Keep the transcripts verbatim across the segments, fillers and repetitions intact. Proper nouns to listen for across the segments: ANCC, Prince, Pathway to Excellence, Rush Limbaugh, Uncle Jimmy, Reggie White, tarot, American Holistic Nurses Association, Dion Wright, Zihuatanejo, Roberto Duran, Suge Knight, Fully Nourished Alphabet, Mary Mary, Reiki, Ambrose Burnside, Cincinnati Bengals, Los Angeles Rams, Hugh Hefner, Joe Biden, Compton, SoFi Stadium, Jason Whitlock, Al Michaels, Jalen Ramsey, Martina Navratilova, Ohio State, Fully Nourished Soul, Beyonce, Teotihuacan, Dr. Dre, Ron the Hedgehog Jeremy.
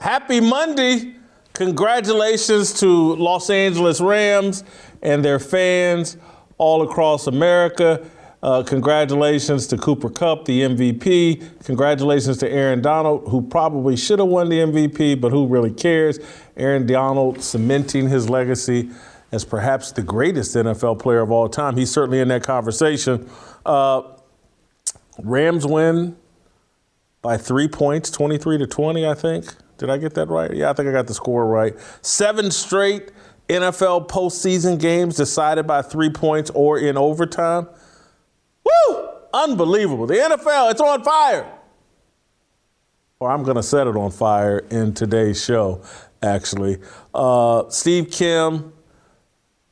Happy Monday. Congratulations to Los Angeles Rams and their fans all across America. Uh, congratulations to Cooper Kupp, the M V P. Congratulations to Aaron Donald, who probably should have won the M V P, but who really cares? Aaron Donald cementing his legacy as perhaps the greatest N F L player of all time. He's certainly in that conversation. Uh, Rams win by three points, twenty-three to twenty, I think. Did I get that right? Yeah, I think I got the score right. Seven straight N F L postseason games decided by three points or in overtime. Woo! Unbelievable. The N F L, it's on fire. Or I'm going to set it on fire in today's show, actually. Uh, Steve Kim,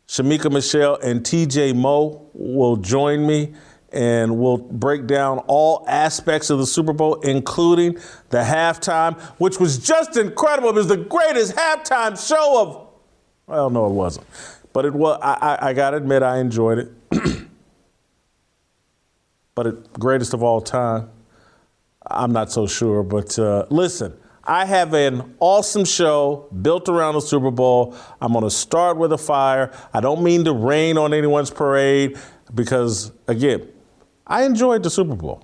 Shamika Michelle, and T J Moe will join me, and we'll break down all aspects of the Super Bowl, including the halftime, which was just incredible. It was the greatest halftime show of, well, no, it wasn't. But it was, I, I, I gotta admit, I enjoyed it. But it, greatest of all time, I'm not so sure. But uh, listen, I have an awesome show built around the Super Bowl. I'm gonna start with a fire. I don't mean to rain on anyone's parade, because again, I enjoyed the Super Bowl,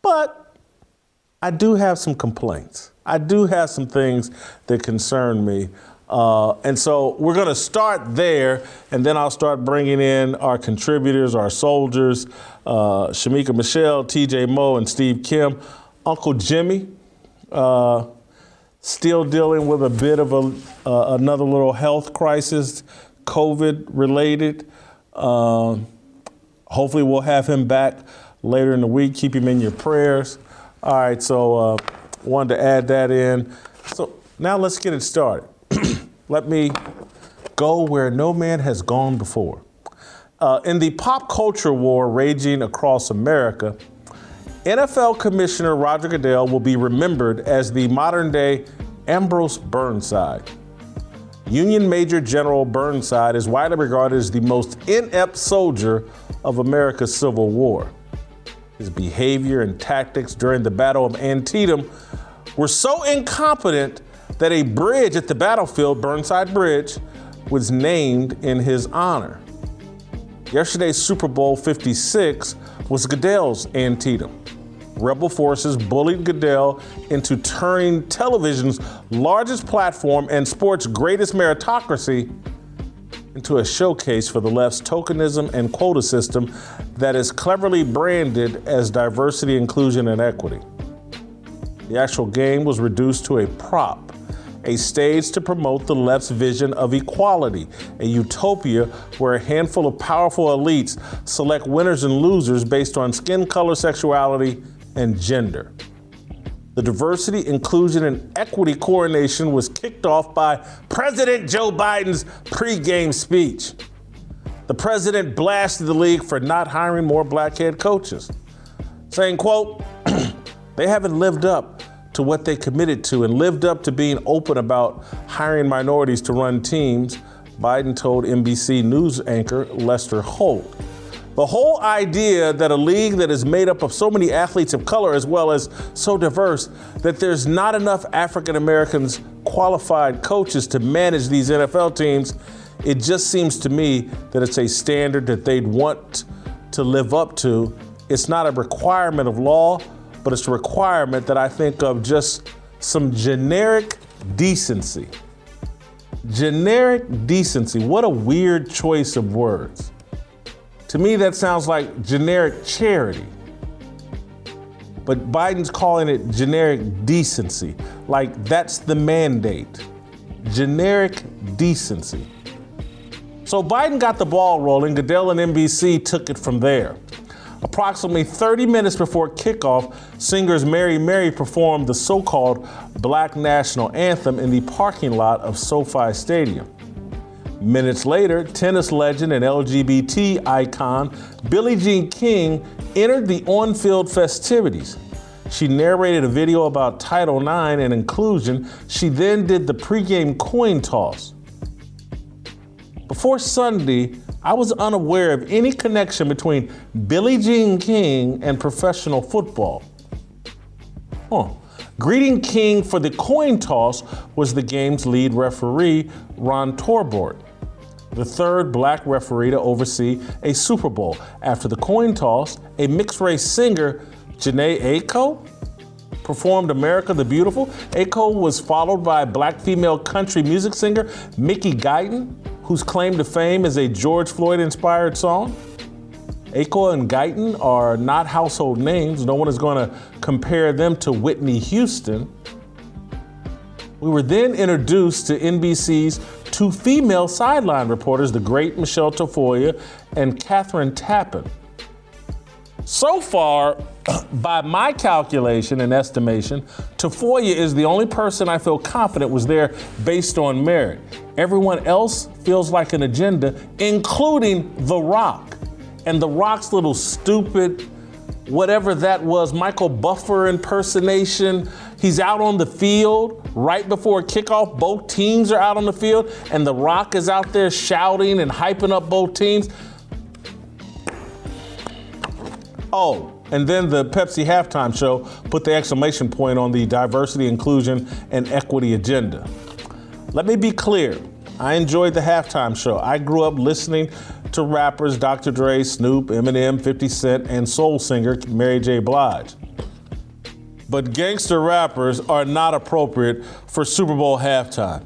but I do have some complaints. I do have some things that concern me. Uh, and so we're going to start there, and then I'll start bringing in our contributors, our soldiers, uh, Shamika Michelle, T J Moe, and Steve Kim. Uncle Jimmy, uh, still dealing with a bit of a, uh, another little health crisis, COVID-related. Um, hopefully we'll have him back later in the week. Keep him in your prayers. All right, so uh, wanted to add that in. So now let's get it started. Let me go where no man has gone before. Uh, in the pop culture war raging across America, N F L Commissioner Roger Goodell will be remembered as the modern-day Ambrose Burnside. Union Major General Burnside is widely regarded as the most inept soldier of America's Civil War. His behavior and tactics during the Battle of Antietam were so incompetent that a bridge at the battlefield, Burnside Bridge, was named in his honor. Yesterday's Super Bowl fifty-six was Goodell's Antietam. Rebel forces bullied Goodell into turning television's largest platform and sports' greatest meritocracy into a showcase for the left's tokenism and quota system that is cleverly branded as diversity, inclusion, and equity. The actual game was reduced to a prop, a stage to promote the left's vision of equality, a utopia where a handful of powerful elites select winners and losers based on skin color, sexuality, and gender. The diversity, inclusion, and equity coronation was kicked off by President Joe Biden's pregame speech. The president blasted the league for not hiring more black head coaches, saying, quote, "They haven't lived up to what they committed to and lived up to being open about hiring minorities to run teams," Biden told N B C news anchor Lester Holt. The whole idea that a league that is made up of so many athletes of color as well as so diverse that there's not enough African Americans qualified coaches to manage these N F L teams, it just seems to me that it's a standard that they'd want to live up to. It's not a requirement of law, but it's a requirement that I think of just some generic decency. Generic decency. What a weird choice of words. To me, that sounds like generic charity. But Biden's calling it generic decency. Like, that's the mandate. Generic decency. So Biden got the ball rolling. Goodell and N B C took it from there. Approximately thirty minutes before kickoff, singers Mary Mary performed the so-called Black National Anthem in the parking lot of SoFi Stadium. Minutes later, tennis legend and L G B T icon Billie Jean King entered the on-field festivities. She narrated a video about Title nine and inclusion. She then did the pregame coin toss. Before Sunday, I was unaware of any connection between Billie Jean King and professional football. Huh. Greeting King for the coin toss was the game's lead referee, Ron Torbort, the third black referee to oversee a Super Bowl. After the coin toss, a mixed-race singer, Jhené Aiko, performed America the Beautiful. Aiko was followed by black female country music singer Mickey Guyton, whose claim to fame is a George Floyd-inspired song. Aiko and Guyton are not household names. No one is going to compare them to Whitney Houston. We were then introduced to N B C's two female sideline reporters, the great Michelle Tafoya and Catherine Tappan. So far, by my calculation and estimation, Tafoya is the only person I feel confident was there based on merit. Everyone else feels like an agenda, including The Rock. And The Rock's little stupid, whatever that was, Michael Buffer impersonation. He's out on the field right before kickoff. Both teams are out on the field, and The Rock is out there shouting and hyping up both teams. Oh, and then the Pepsi halftime show put the exclamation point on the diversity, inclusion, and equity agenda. Let me be clear. I enjoyed the halftime show. I grew up listening to rappers Doctor Dre, Snoop, Eminem, fifty cent, and soul singer Mary J. Blige. But gangster rappers are not appropriate for Super Bowl halftime.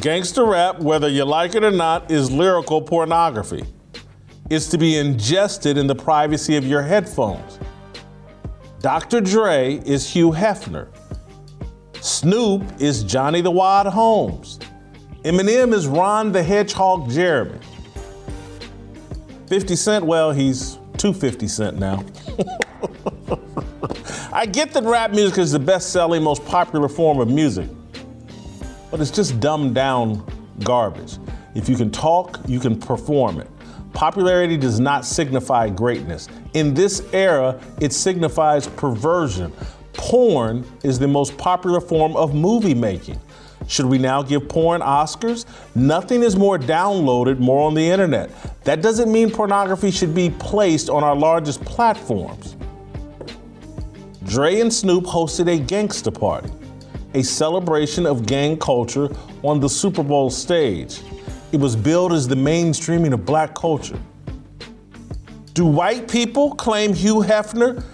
Gangster rap, whether you like it or not, is lyrical pornography. It's to be ingested in the privacy of your headphones. Doctor Dre is Hugh Hefner. Snoop is Johnny the Wad Holmes. Eminem is Ron the Hedgehog Jeremy. fifty cent, well, he's two fifty cent now. I get that rap music is the best-selling, most popular form of music, but it's just dumbed-down garbage. If you can talk, you can perform it. Popularity does not signify greatness. In this era, it signifies perversion. Porn is the most popular form of movie making. Should we now give porn Oscars? Nothing is more downloaded, more on the internet. That doesn't mean pornography should be placed on our largest platforms. Dre and Snoop hosted a gangsta party, a celebration of gang culture on the Super Bowl stage. It was billed as the mainstreaming of black culture. Do white people claim Hugh Hefner,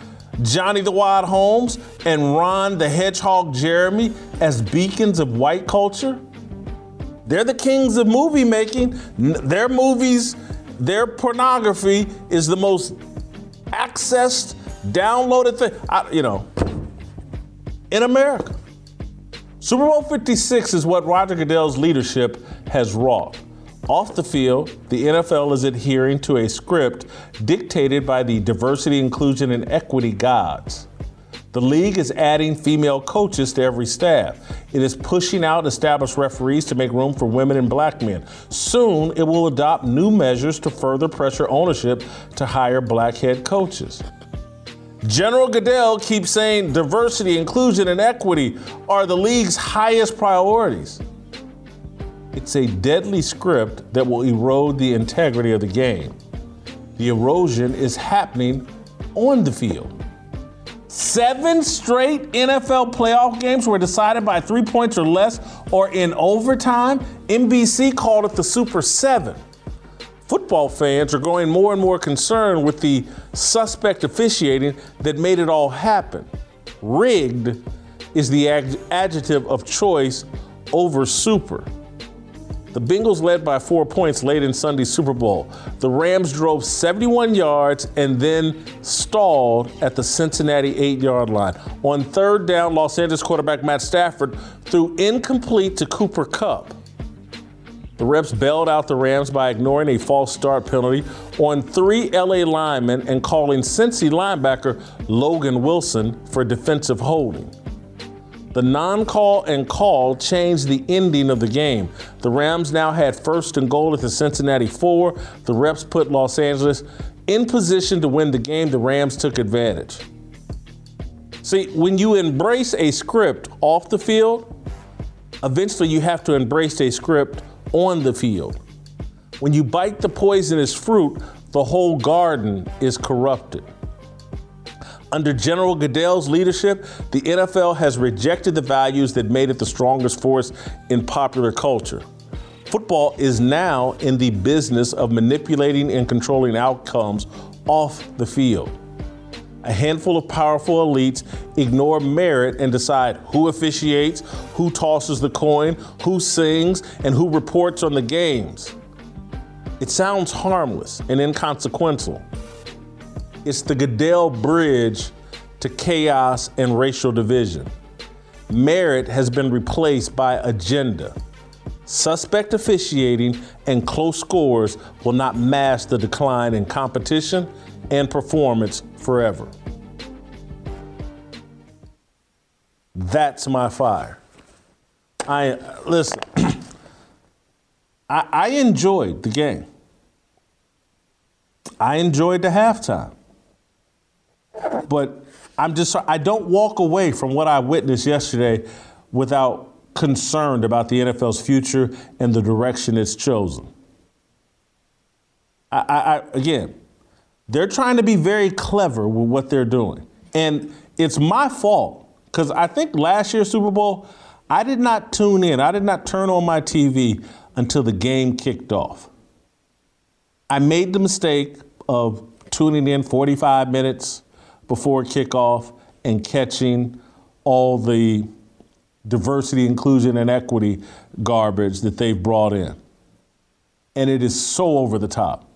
Johnny the Wad Holmes, and Ron the Hedgehog Jeremy as beacons of white culture? They're the kings of movie making. Their movies, their pornography is the most accessed, downloaded thing, I, you know, in America. Super Bowl fifty-six is what Roger Goodell's leadership has wrought. Off the field, the N F L is adhering to a script dictated by the diversity, inclusion, and equity gods. The league is adding female coaches to every staff. It is pushing out established referees to make room for women and black men. Soon, it will adopt new measures to further pressure ownership to hire black head coaches. General Goodell keeps saying diversity, inclusion, and equity are the league's highest priorities. It's a deadly script that will erode the integrity of the game. The erosion is happening on the field. Seven straight N F L playoff games were decided by three points or less or in overtime. N B C called it the Super Seven. Football fans are growing more and more concerned with the suspect officiating that made it all happen. Rigged is the ad- adjective of choice over super. The Bengals led by four points late in Sunday's Super Bowl. The Rams drove seventy-one yards and then stalled at the Cincinnati eight-yard line. On third down, Los Angeles quarterback Matt Stafford threw incomplete to Cooper Kupp. The refs bailed out the Rams by ignoring a false start penalty on three L A linemen and calling Cincy linebacker Logan Wilson for defensive holding. The non-call and call changed the ending of the game. The Rams now had first and goal at the Cincinnati four. The refs put Los Angeles in position to win the game. The Rams took advantage. See, when you embrace a script off the field, eventually you have to embrace a script on the field. When you bite the poisonous fruit, the whole garden is corrupted. Under General Goodell's leadership, the N F L has rejected the values that made it the strongest force in popular culture. Football is now in the business of manipulating and controlling outcomes off the field. A handful of powerful elites ignore merit and decide who officiates, who tosses the coin, who sings, and who reports on the games. It sounds harmless and inconsequential. It's the Goodell bridge to chaos and racial division. Merit has been replaced by agenda. Suspect officiating and close scores will not mask the decline in competition and performance forever. That's my fire. I listen, I, I enjoyed the game. I enjoyed the halftime. But I'm just, I don't walk away from what I witnessed yesterday without concerned about the N F L's future and the direction it's chosen. I, I, I again, they're trying to be very clever with what they're doing. And it's my fault, because I think last year's Super Bowl, I did not tune in. I did not turn on my T V until the game kicked off. I made the mistake of tuning in forty-five minutes before kickoff and catching all the diversity, inclusion, and equity garbage that they've brought in. And it is so over the top.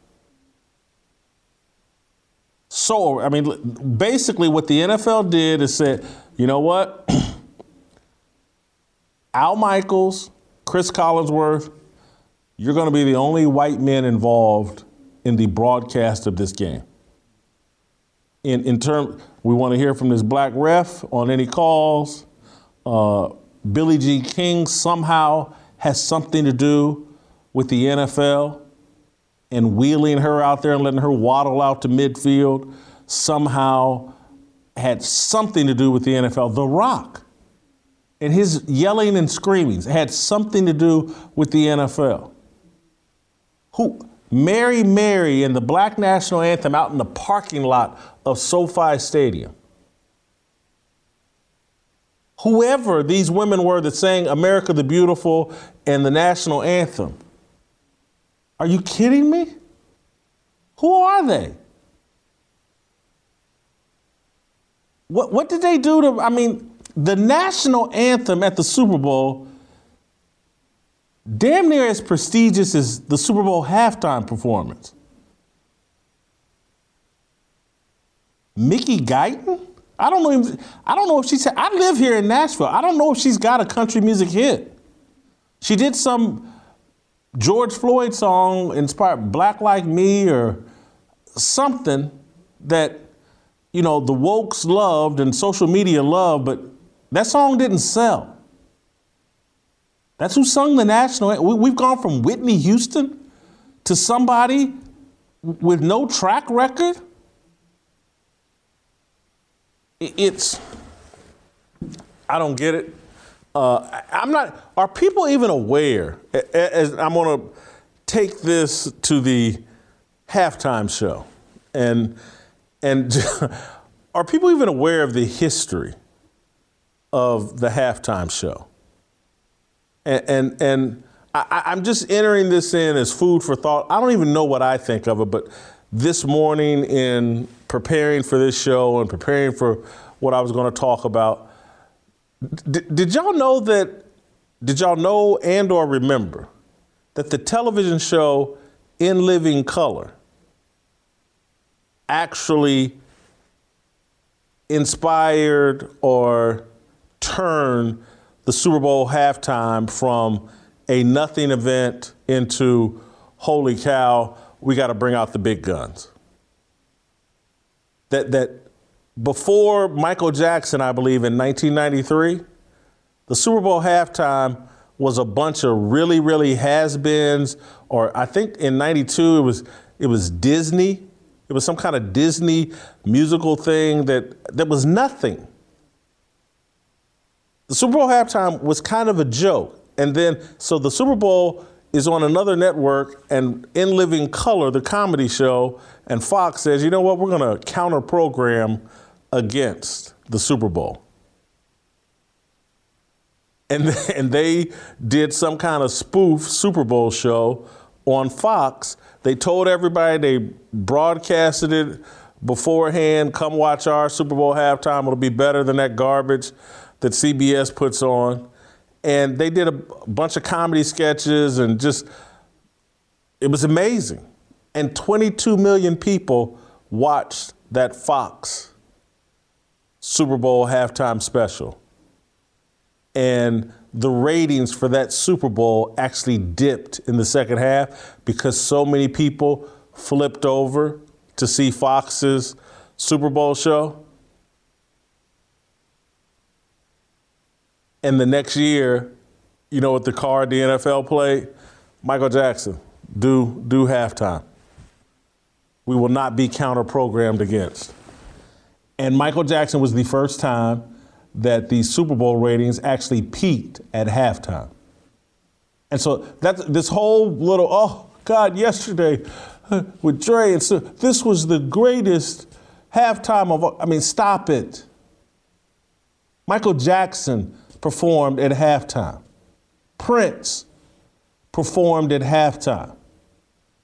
So, I mean, basically what the N F L did is said, you know what? Al Michaels, Chris Collinsworth, you're going to be the only white men involved in the broadcast of this game. In in term, we want to hear from this black ref on any calls. Uh, Billie Jean King somehow has something to do with the N F L, and wheeling her out there and letting her waddle out to midfield somehow had something to do with the N F L. The Rock and his yelling and screamings had something to do with the N F L. Who? Mary Mary and the Black National Anthem out in the parking lot of SoFi Stadium. Whoever these women were that sang America the Beautiful and the National Anthem. Are you kidding me? Who are they? What what did they do to, I mean, the National Anthem at the Super Bowl, damn near as prestigious as the Super Bowl halftime performance. Mickey Guyton? I don't know even, I don't know if she's, I live here in Nashville. I don't know if she's got a country music hit. She did some George Floyd song inspired Black Like Me or something that, you know, the wokes loved and social media loved, but that song didn't sell. That's who sung the national anthem. We've gone from Whitney Houston to somebody with no track record. It's, I don't get it. Uh, I'm not, are people even aware? As I'm going to take this to the halftime show. And and are people even aware of the history of the halftime show? And and, and I, I'm just entering this in as food for thought. I don't even know what I think of it, but this morning in preparing for this show and preparing for what I was going to talk about, d- did y'all know that, did y'all know and or remember that the television show In Living Color actually inspired or turned the Super Bowl halftime from a nothing event into, holy cow, we got to bring out the big guns. That that before Michael Jackson, I believe, in nineteen ninety-three, the Super Bowl halftime was a bunch of really, really has-beens, or I think in ninety-two it was it was Disney. It was some kind of Disney musical thing that that was nothing. The Super Bowl halftime was kind of a joke. And then, so the Super Bowl is on another network, and In Living Color, the comedy show, and Fox says, you know what, we're going to counter-program against the Super Bowl. And, and they did some kind of spoof Super Bowl show on Fox. They told everybody, they broadcasted it beforehand, come watch our Super Bowl halftime, it'll be better than that garbage that C B S puts on. And they did a bunch of comedy sketches and just, it was amazing. And twenty-two million people watched that Fox Super Bowl halftime special. And the ratings for that Super Bowl actually dipped in the second half because so many people flipped over to see Fox's Super Bowl show. And the next year, you know what the card the N F L played? Michael Jackson, do do halftime. We will not be counter-programmed against. And Michael Jackson was the first time that the Super Bowl ratings actually peaked at halftime. And so that's this whole little, oh God, yesterday with Dre, and so this was the greatest halftime of, I mean, stop it. Michael Jackson performed at halftime. Prince performed at halftime.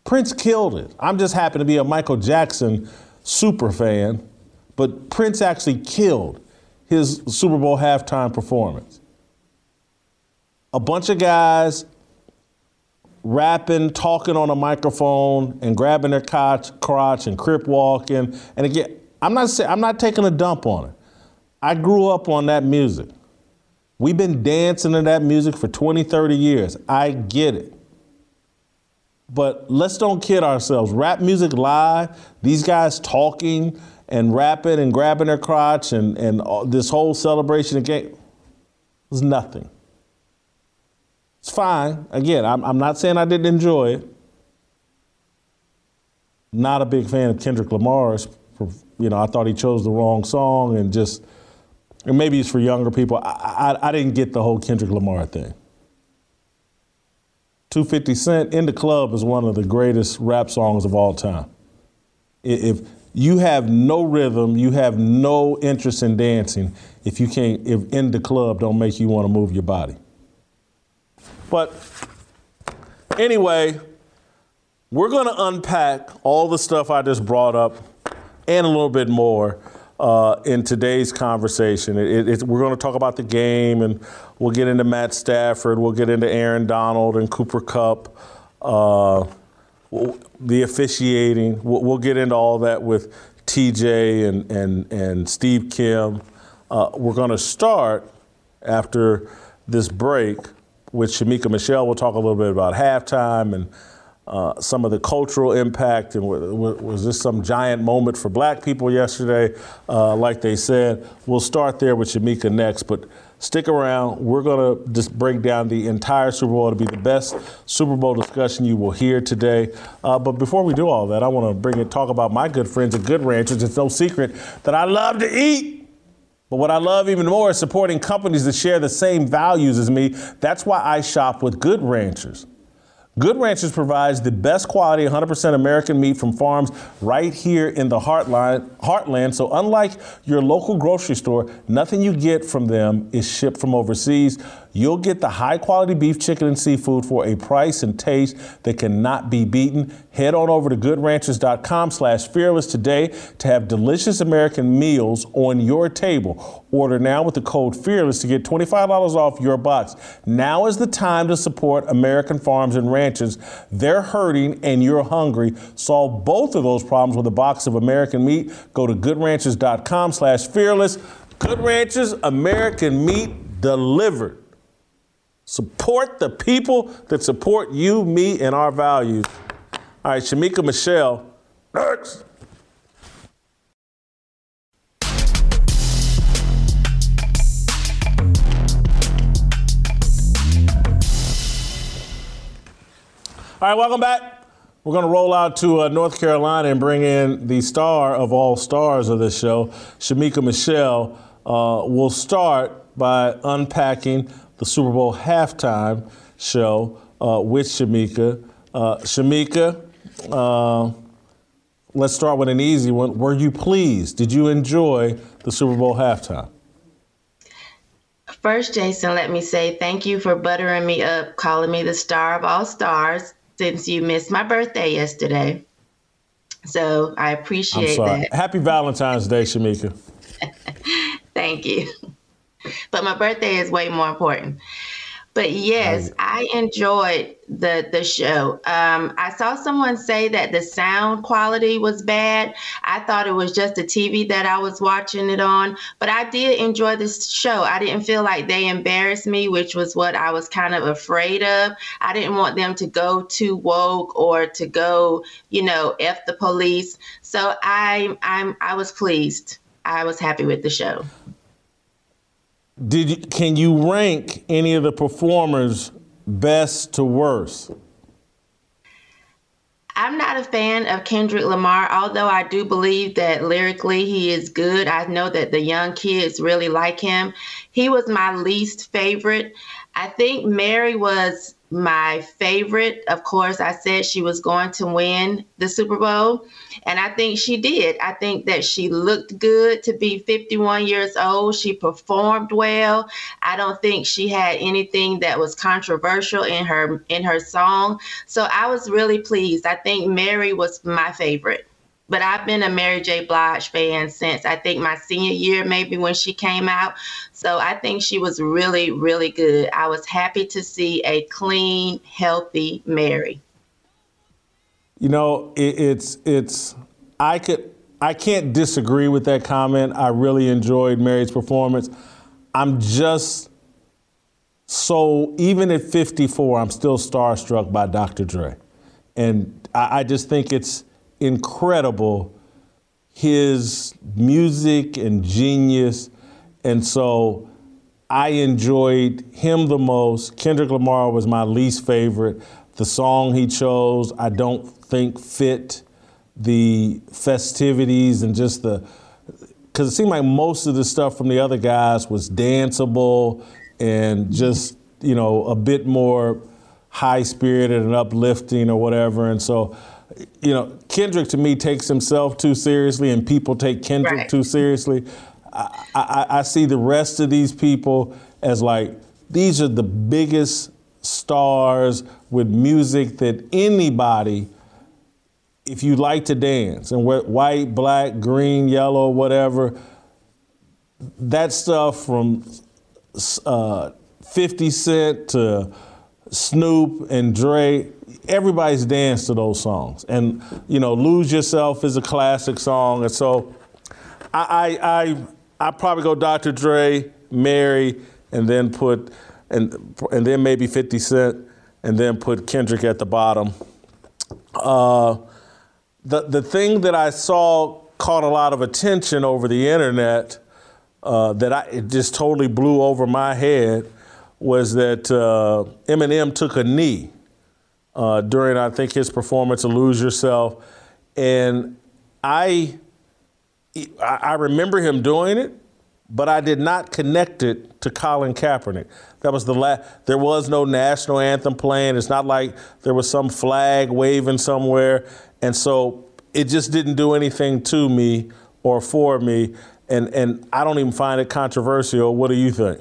Prince killed it. I'm just happy to be a Michael Jackson super fan, but Prince actually killed his Super Bowl halftime performance. A bunch of guys rapping, talking on a microphone, and grabbing their crotch and crip walking. And again, I'm not say, I'm not taking a dump on it. I grew up on that music. We've been dancing to that music for twenty, thirty years. I get it. But let's don't kid ourselves. Rap music live, these guys talking, and rapping and grabbing their crotch and, and this whole celebration of game was nothing. It's fine. Again, I'm, I'm not saying I didn't enjoy it. Not a big fan of Kendrick Lamar's. You know, I thought he chose the wrong song and just, and maybe it's for younger people. I, I, I didn't get the whole Kendrick Lamar thing. two fifty Cent, In the Club is one of the greatest rap songs of all time. If you have no rhythm, you have no interest in dancing if you can't, if In the Club don't make you want to move your body. But anyway, we're going to unpack all the stuff I just brought up and a little bit more uh, in today's conversation. It, it, we're going to talk about the game, and we'll get into Matt Stafford. We'll get into Aaron Donald and Cooper Kupp. Uh, The officiating, we'll get into all that with T J and and, and Steve Kim. Uh, we're going to start after this break with Shamika Michelle. We'll talk a little bit about halftime and uh, some of the cultural impact. And w- w- was this some giant moment for black people yesterday, uh, like they said? We'll start there with Shamika next, but stick around. We're going to just break down the entire Super Bowl. It'll be the best Super Bowl discussion you will hear today. Uh, but before we do all that, I want to bring and talk about my good friends at Good Ranchers. It's no secret that I love to eat. But what I love even more is supporting companies that share the same values as me. That's why I shop with Good Ranchers. Good Ranchers provides the best quality one hundred percent American meat from farms right here in the heartline, heartland. So unlike your local grocery store, nothing you get from them is shipped from overseas. You'll get the high-quality beef, chicken, and seafood for a price and taste that cannot be beaten. Head on over to good ranchers dot com slash fearless today to have delicious American meals on your table. Order now with the code FEARLESS to get twenty-five dollars off your box. Now is the time to support American farms and ranchers. They're hurting and you're hungry. Solve both of those problems with a box of American meat. Go to good ranchers dot com slash fearless. Good Ranchers, American meat delivered. Support the people that support you, me, and our values. All right, Shamika Michelle, next. All right, welcome back. We're going to roll out to uh, North Carolina and bring in the star of all stars of this show, Shamika Michelle. Uh, we'll start by unpacking the Super Bowl halftime show uh, with Shamika. Uh, Shamika, uh, let's start with an easy one. Were you pleased? Did you enjoy the Super Bowl halftime? First, Jason, let me say thank you for buttering me up, calling me the star of all stars, since you missed my birthday yesterday. So I appreciate that. Happy Valentine's Day, Shamika. Thank you. But my birthday is way more important. But yes, I enjoyed the the show. Um, I saw someone say that the sound quality was bad. I thought it was just the T V that I was watching it on. But I did enjoy this show. I didn't feel like they embarrassed me, which was what I was kind of afraid of. I didn't want them to go too woke or to go, you know, F the police. So I I'm I was pleased. I was happy with the show. Did you, can you rank any of the performers best to worst? I'm not a fan of Kendrick Lamar, although I do believe that lyrically he is good. I know that the young kids really like him. He was my least favorite. I think Mary was my favorite. Of course, I said she was going to win the Super Bowl, and I think she did. I think that she looked good to be fifty-one years old. She performed well. I don't think she had anything that was controversial in her in her song. So I was really pleased. I think Mary was my favorite. But I've been a Mary J. Blige fan since I think my senior year, maybe when she came out. So I think she was really, really good. I was happy to see a clean, healthy Mary. You know, it, it's it's I could I can't disagree with that comment. I really enjoyed Mary's performance. I'm just so even at fifty-four, I'm still starstruck by Doctor Dre, and I, I just think it's incredible, his music and genius. And so I enjoyed him the most. Kendrick Lamar was my least favorite. The song he chose, I don't think fit the festivities and just the, because it seemed like most of the stuff from the other guys was danceable and just, you know, a bit more high-spirited and uplifting or whatever. And so, you know, Kendrick to me takes himself too seriously, and people take Kendrick right. too seriously. I, I, I see the rest of these people as like, these are the biggest stars with music that anybody, if you like to dance, and white, black, green, yellow, whatever, that stuff from uh, fifty Cent to Snoop and Dre, everybody's danced to those songs. And, you know, Lose Yourself is a classic song. And so I I I, I probably go Doctor Dre, Mary, and then put, and and then maybe fifty Cent, and then put Kendrick at the bottom. Uh, the, the thing that I saw caught a lot of attention over the internet uh, that I, it just totally blew over my head was that uh, Eminem took a knee uh, during, I think, his performance of Lose Yourself. And I I remember him doing it, but I did not connect it to Colin Kaepernick. That was the last, there was no national anthem playing. It's not like there was some flag waving somewhere. And so it just didn't do anything to me or for me. And, and I don't even find it controversial. What do you think?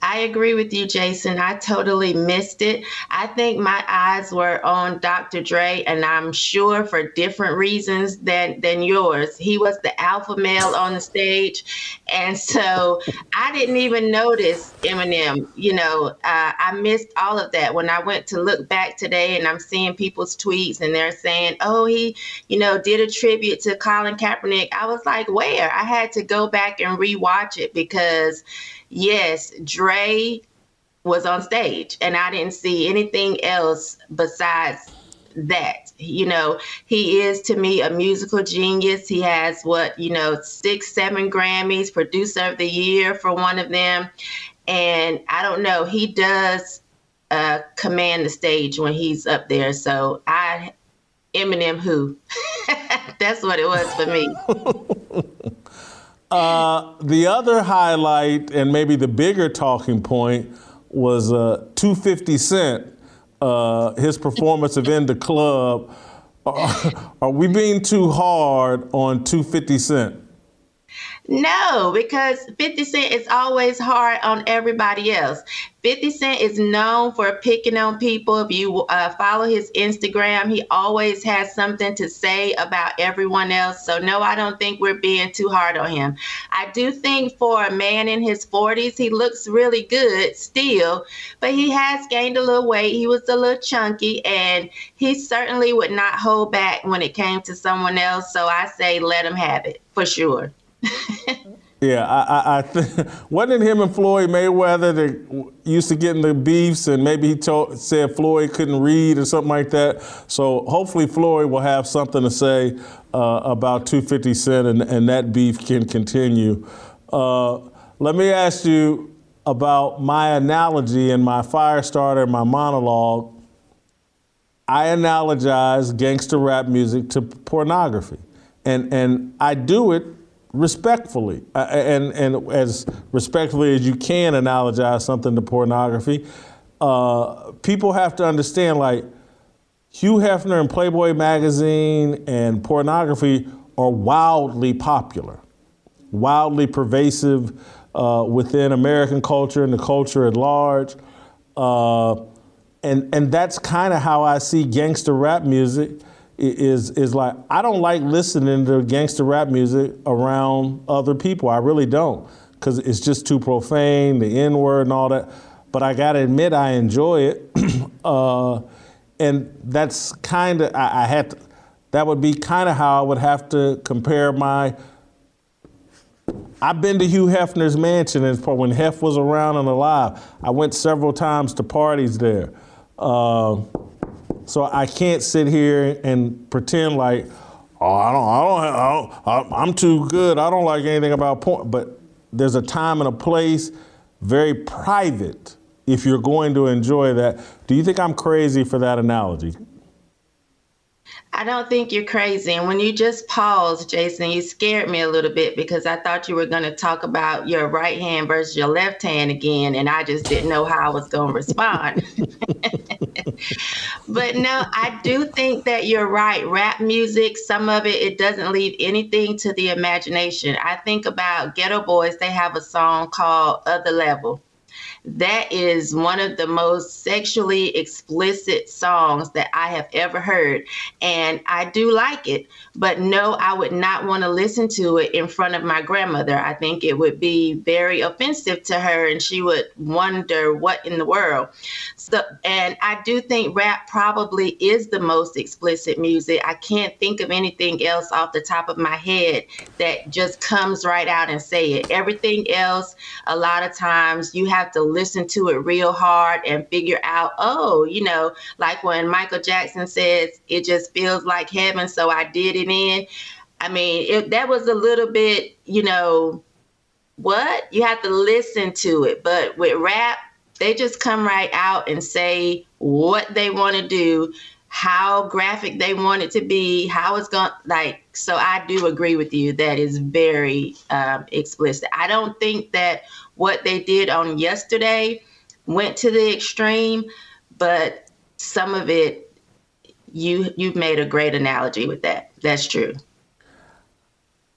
I agree with you, Jason. I totally missed it. I think my eyes were on Doctor Dre, and I'm sure for different reasons than, than yours. He was the alpha male on the stage. And so I didn't even notice Eminem. You know, uh, I missed all of that. When I went to look back today and I'm seeing people's tweets and they're saying, oh, he, you know, did a tribute to Colin Kaepernick. I was like, where? I had to go back and rewatch it because, yes, Dre was on stage and I didn't see anything else besides that. You know, he is to me a musical genius. He has what, you know, six, seven Grammys, producer of the year for one of them. And I don't know, he does uh, command the stage when he's up there. So I, Eminem who? That's what it was for me. Uh, the other highlight, and maybe the bigger talking point, was uh, two fifty Cent, uh, his performance of In the Club. Are, are we being too hard on two fifty Cent? No, because fifty Cent is always hard on everybody else. fifty Cent is known for picking on people. If you uh, follow his Instagram, he always has something to say about everyone else. So no, I don't think we're being too hard on him. I do think for a man in his forties, he looks really good still, but he has gained a little weight. He was a little chunky, and he certainly would not hold back when it came to someone else. So I say let him have it for sure. Yeah, I, I, I think wasn't it him and Floyd Mayweather that used to get in the beefs, and maybe he told, said Floyd couldn't read or something like that. So hopefully Floyd will have something to say uh, about two fifty Cent, and, and that beef can continue. Uh, let me ask you about my analogy and my fire starter, my monologue. I analogize gangster rap music to pornography, and and I do it respectfully, uh, and and as respectfully as you can analogize something to pornography. Uh, people have to understand, like, Hugh Hefner and Playboy magazine and pornography are wildly popular, wildly pervasive uh, within American culture and the culture at large. Uh, and and that's kind of how I see gangster rap music. Is is like, I don't like listening to gangster rap music around other people. I really don't, because it's just too profane, the N-word and all that. But I gotta admit, I enjoy it, uh, and that's kind of I, I had to, that would be kind of how I would have to compare my. I've been to Hugh Hefner's mansion, and when Hef was around and alive, I went several times to parties there. Uh, So I can't sit here and pretend like, oh, I don't, I don't, I don't I'm too good. I don't like anything about porn. But there's a time and a place, very private, if you're going to enjoy that. Do you think I'm crazy for that analogy? I don't think you're crazy. And when you just paused, Jason, you scared me a little bit because I thought you were going to talk about your right hand versus your left hand again. And I just didn't know how I was going to respond. But no, I do think that you're right. Rap music, some of it, it doesn't leave anything to the imagination. I think about Ghetto Boys. They have a song called Other Level. That is one of the most sexually explicit songs that I have ever heard. And I do like it, but no, I would not want to listen to it in front of my grandmother. I think it would be very offensive to her and she would wonder what in the world. So, and I do think rap probably is the most explicit music. I can't think of anything else off the top of my head that just comes right out and say it. Everything else, a lot of times you have to listen to it real hard and figure out, oh, you know, like when Michael Jackson says, it just feels like heaven, so I did it in. I mean, it, that was a little bit, you know, what? You have to listen to it. But with rap, they just come right out and say what they want to do, how graphic they want it to be, how it's going to, like, so I do agree with you. That is very um, explicit. I don't think that what they did on yesterday went to the extreme, but some of it, you you've made a great analogy with that. That's true.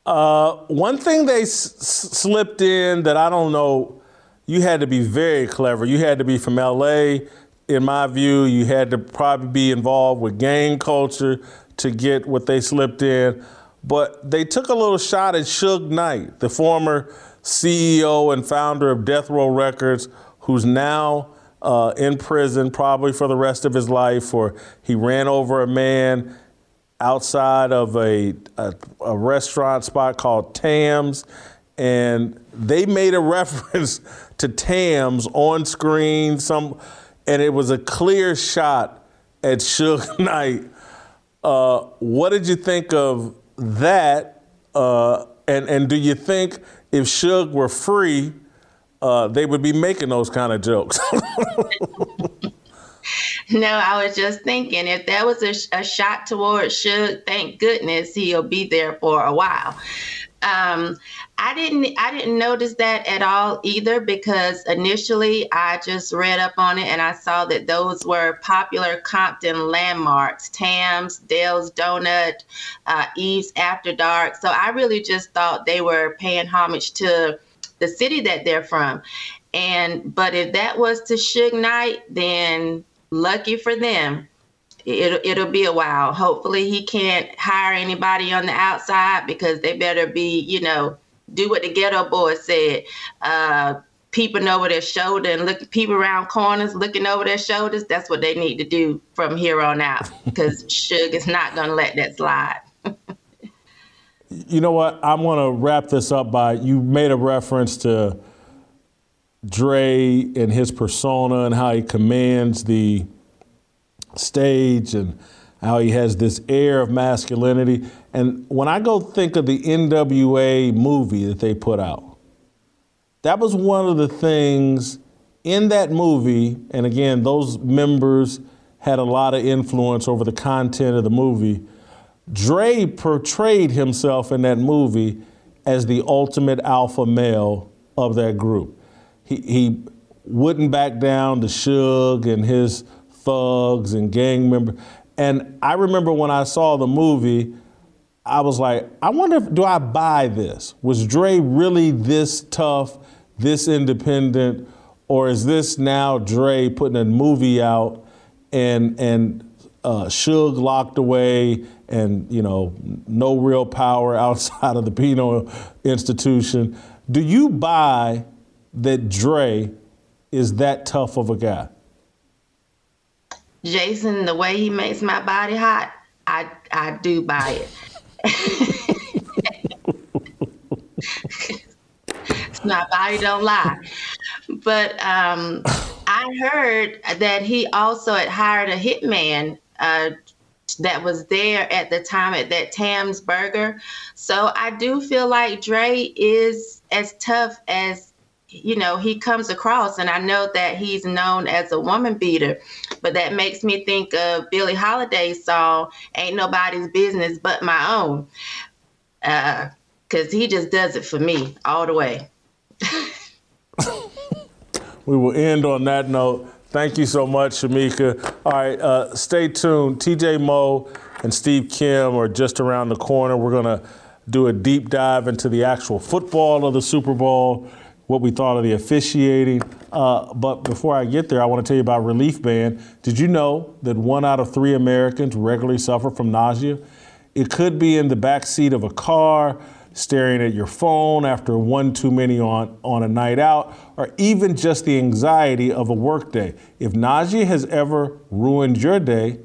Uh, one thing they s- slipped in that I don't know, you had to be very clever. You had to be from L A, in my view. You had to probably be involved with gang culture to get what they slipped in. But they took a little shot at Suge Knight, the former C E O and founder of Death Row Records, who's now uh, in prison probably for the rest of his life, or he ran over a man outside of a, a, a restaurant spot called Tam's. And they made a reference to Tam's on screen, some, and it was a clear shot at Suge Knight. Uh, what did you think of that? Uh, and, and do you think if Suge were free, uh, they would be making those kind of jokes? No, I was just thinking if that was a, a shot towards Suge, thank goodness he'll be there for a while. Um, I didn't I didn't notice that at all either, because initially I just read up on it and I saw that those were popular Compton landmarks, Tam's, Dale's Donut, uh, Eve's After Dark. So I really just thought they were paying homage to the city that they're from. And but if that was to Suge Knight, then lucky for them. It'll, it'll be a while. Hopefully he can't hire anybody on the outside, because they better be, you know, do what the ghetto boy said, uh, peeping over their shoulder and look, peep around corners, looking over their shoulders. That's what they need to do from here on out, because Suge is not going to let that slide. You know what? I'm going to wrap this up by, you made a reference to Dre and his persona and how he commands the stage and how he has this air of masculinity. And when I go think of the N W A movie that they put out, that was one of the things in that movie. And again, those members had a lot of influence over the content of the movie. Dre portrayed himself in that movie as the ultimate alpha male of that group. He, he wouldn't back down to Suge and his thugs and gang members. And I remember when I saw the movie, I was like, I wonder if, do I buy this? Was Dre really this tough, this independent, or is this now Dre putting a movie out and and uh, Suge locked away and, you know, no real power outside of the penal institution? Do you buy that Dre is that tough of a guy? Jason, the way he makes my body hot, I I do buy it. My body don't lie. But um, I heard that he also had hired a hitman uh, that was there at the time at that Tam's Burger. So I do feel like Dre is as tough as, you know, he comes across, and I know that he's known as a woman beater, but that makes me think of Billie Holiday's song, Ain't Nobody's Business But My Own, uh, because he just does it for me all the way. We will end on that note. Thank you so much, Shamika. All right, uh, stay tuned. T J Moe and Steve Kim are just around the corner. We're going to do a deep dive into the actual football of the Super Bowl, what we thought of the officiating. Uh, but before I get there, I want to tell you about Relief Band. Did you know that one out of three Americans regularly suffer from nausea? It could be in the back seat of a car, staring at your phone after one too many on, on a night out, or even just the anxiety of a workday. If nausea has ever ruined your day,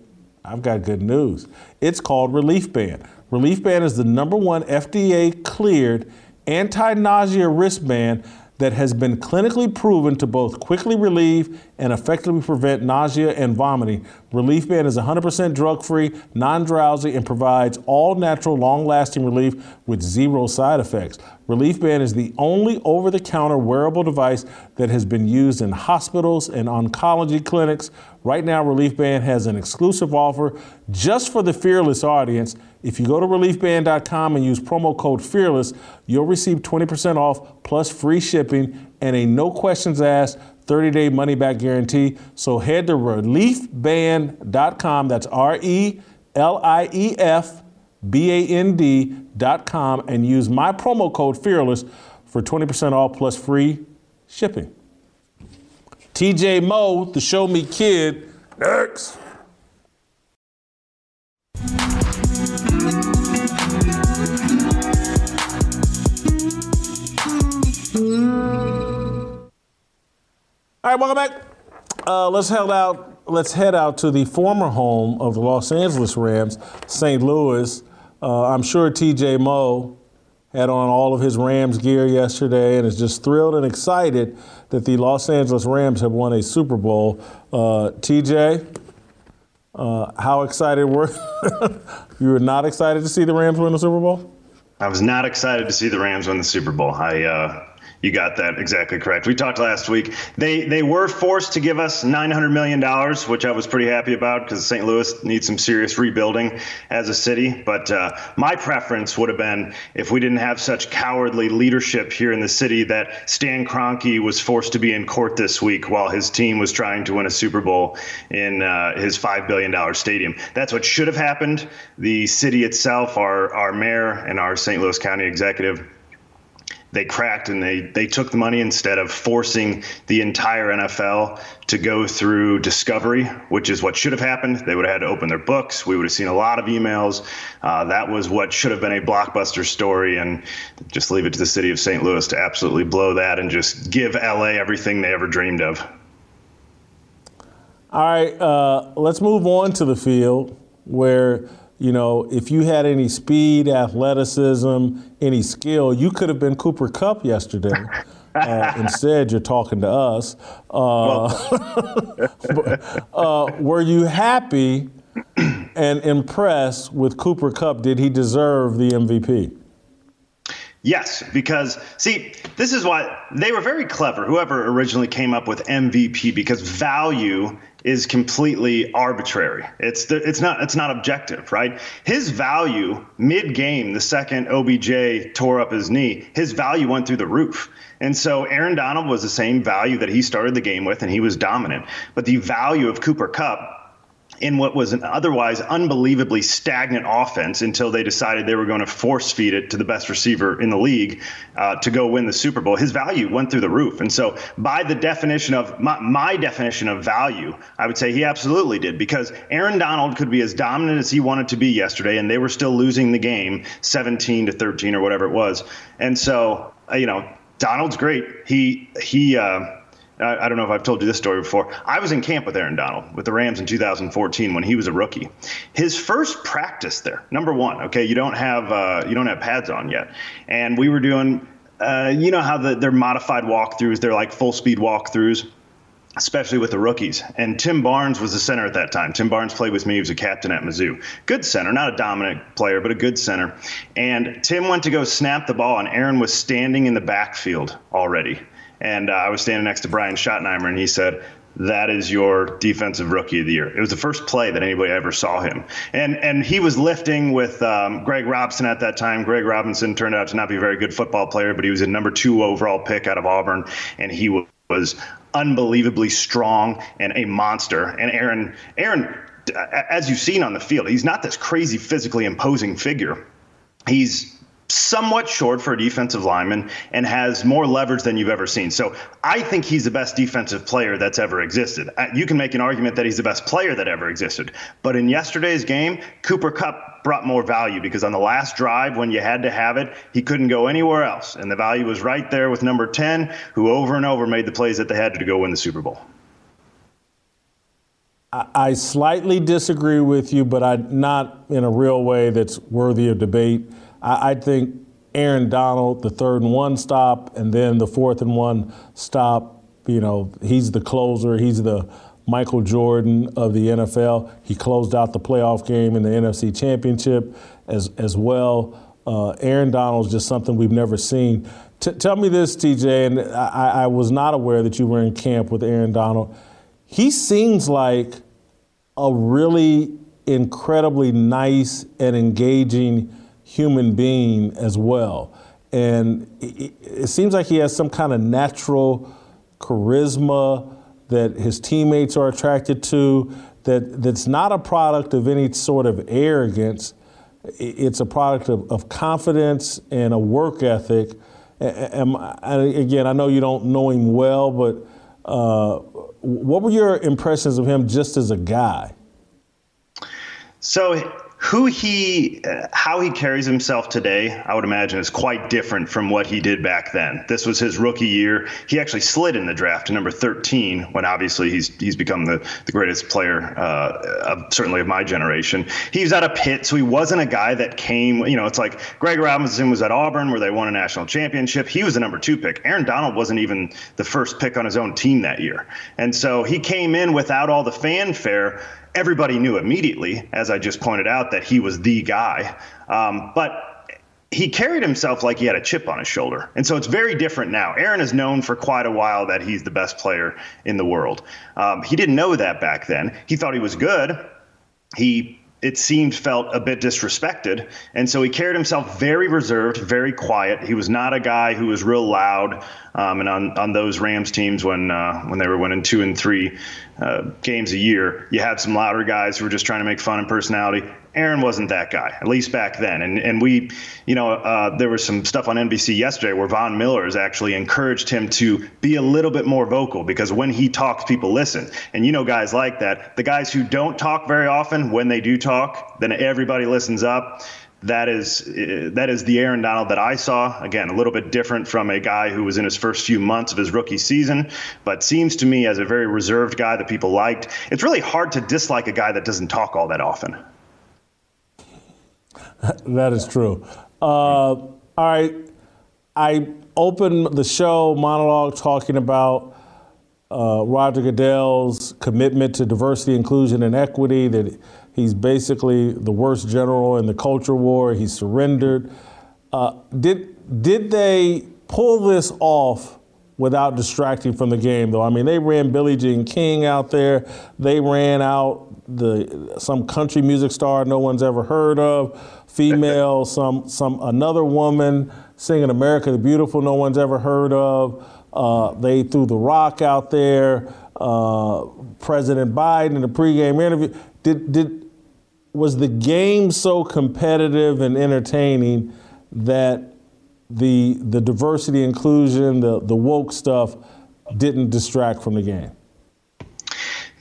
I've got good news. It's called Relief Band. Relief Band is the number one F D A-cleared anti-nausea wristband that has been clinically proven to both quickly relieve and effectively prevent nausea and vomiting. Relief Band is one hundred percent drug-free, non-drowsy, and provides all-natural, long-lasting relief with zero side effects. Relief Band is the only over-the-counter wearable device that has been used in hospitals and oncology clinics. Right now, Relief Band has an exclusive offer just for the Fearless audience. If you go to relief band dot com and use promo code FEARLESS, you'll receive twenty percent off plus free shipping and a no questions asked thirty day money back guarantee. So head to relief band dot com, that's R E L I E F B A N D dot com, and use my promo code FEARLESS for twenty percent off plus free shipping. T J Moe, the Show Me Kid, next. All right, welcome back. Uh, let's head out. Let's head out to the former home of the Los Angeles Rams, Saint Louis. Uh, I'm sure T J Moe had on all of his Rams gear yesterday and is just thrilled and excited that the Los Angeles Rams have won a Super Bowl. Uh, T J, uh, how excited were you? You were not excited to see the Rams win the Super Bowl? I was not excited to see the Rams win the Super Bowl. I. Uh... You got that exactly correct. We talked last week. They they were forced to give us nine hundred million dollars, which I was pretty happy about because Saint Louis needs some serious rebuilding as a city. But uh, my preference would have been if we didn't have such cowardly leadership here in the city that Stan Kroenke was forced to be in court this week while his team was trying to win a Super Bowl in uh, his five billion dollars stadium. That's what should have happened. The city itself, our, our mayor and our Saint Louis County executive, they cracked and they they took the money instead of forcing the entire N F L to go through discovery, which is what should have happened. They would have had to open their books. We would have seen a lot of emails. Uh, that was what should have been a blockbuster story, and just leave it to the city of Saint Louis to absolutely blow that and just give L A everything they ever dreamed of. All right, uh, let's move on to the field where – you know, if you had any speed, athleticism, any skill, you could have been Cooper Kupp yesterday. Uh, instead, you're talking to us. Uh, uh, were you happy and impressed with Cooper Kupp? Did he deserve the M V P? Yes, because, see, this is why they were very clever, whoever originally came up with M V P, because value is completely arbitrary. It's the, it's not it's not objective, right? His value mid-game, the second O B J tore up his knee, his value went through the roof. And so Aaron Donald was the same value that he started the game with, and he was dominant. But the value of Cooper Kupp in what was an otherwise unbelievably stagnant offense until they decided they were going to force feed it to the best receiver in the league uh, to go win the Super Bowl. His value went through the roof. And so by the definition of my, my definition of value, I would say he absolutely did, because Aaron Donald could be as dominant as he wanted to be yesterday, and they were still losing the game seventeen to thirteen or whatever it was. And so, uh, you know, Donald's great. He, he, uh, I don't know if I've told you this story before. I was in camp with Aaron Donald with the Rams in two thousand fourteen when he was a rookie. His first practice there, number one, okay, you don't have uh, you don't have pads on yet, and we were doing, uh, you know how the, they're modified walkthroughs, they're like full speed walkthroughs, especially with the rookies. And Tim Barnes was the center at that time. Tim Barnes played with me. He was a captain at Mizzou. Good center, not a dominant player, but a good center. And Tim went to go snap the ball, and Aaron was standing in the backfield already. And uh, I was standing next to Brian Schottenheimer, and he said, "That is your defensive rookie of the year." It was the first play that anybody ever saw him. And and he was lifting with um, Greg Robinson at that time. Greg Robinson turned out to not be a very good football player, but he was a number two overall pick out of Auburn, and he w- was unbelievably strong and a monster. And Aaron, Aaron, as you've seen on the field, he's not this crazy physically imposing figure. He's somewhat short for a defensive lineman and has more leverage than you've ever seen. So I think he's the best defensive player that's ever existed. You can make an argument that he's the best player that ever existed. But in yesterday's game, Cooper Kupp brought more value, because on the last drive when you had to have it, he couldn't go anywhere else. And the value was right there with number ten, who over and over made the plays that they had to go win the Super Bowl. I slightly disagree with you, but I not in a real way that's worthy of debate. I think Aaron Donald, the third and one stop, and then the fourth and one stop, you know, he's the closer. He's the Michael Jordan of the N F L. He closed out the playoff game in the N F C Championship as as well. Uh, Aaron Donald's just something we've never seen. T- tell me this, T J, and I, I was not aware that you were in camp with Aaron Donald. He seems like a really incredibly nice and engaging human being as well. And it, it seems like he has some kind of natural charisma that his teammates are attracted to, that, that's not a product of any sort of arrogance. It's a product of, of confidence and a work ethic. And, and again, I know you don't know him well, but Uh, what were your impressions of him just as a guy? So who he, uh, how he carries himself today, I would imagine is quite different from what he did back then. This was his rookie year. He actually slid in the draft to number thirteen, when obviously he's he's become the, the greatest player, uh, of, certainly of my generation. He was out of Pitt, so he wasn't a guy that came, you know, it's like Greg Robinson was at Auburn where they won a national championship. He was the number two pick. Aaron Donald wasn't even the first pick on his own team that year. And so he came in without all the fanfare. Everybody knew immediately, as I just pointed out, that he was the guy. Um, but he carried himself like he had a chip on his shoulder. And so it's very different now. Aaron is known for quite a while that he's the best player in the world. Um, he didn't know that back then. He thought he was good. He, it seemed, felt a bit disrespected. And so he carried himself very reserved, very quiet. He was not a guy who was real loud. Um, and on, on those Rams teams when uh, when they were winning two and three uh, games a year, you had some louder guys who were just trying to make fun and personality. Aaron wasn't that guy, at least back then. And and we, you know, uh, there was some stuff on N B C yesterday where Von Miller has actually encouraged him to be a little bit more vocal, because when he talks, people listen. And you know guys like that. The guys who don't talk very often, when they do talk, then everybody listens up. That is that is the Aaron Donald that I saw. Again, a little bit different from a guy who was in his first few months of his rookie season, but seems to me as a very reserved guy that people liked. It's really hard to dislike a guy that doesn't talk all that often. That is true. Uh, all right. I opened the show monologue talking about uh, Roger Goodell's commitment to diversity, inclusion, and equity, that he's basically the worst general in the culture war. He surrendered. Uh, did did they pull this off without distracting from the game, though? I mean, they ran Billie Jean King out there. They ran out the some country music star no one's ever heard of, female, some some another woman singing "America the Beautiful" no one's ever heard of. Uh, they threw The Rock out there. Uh, President Biden in a pregame interview. Did did. Was the game so competitive and entertaining that the the diversity, inclusion, the, the woke stuff didn't distract from the game?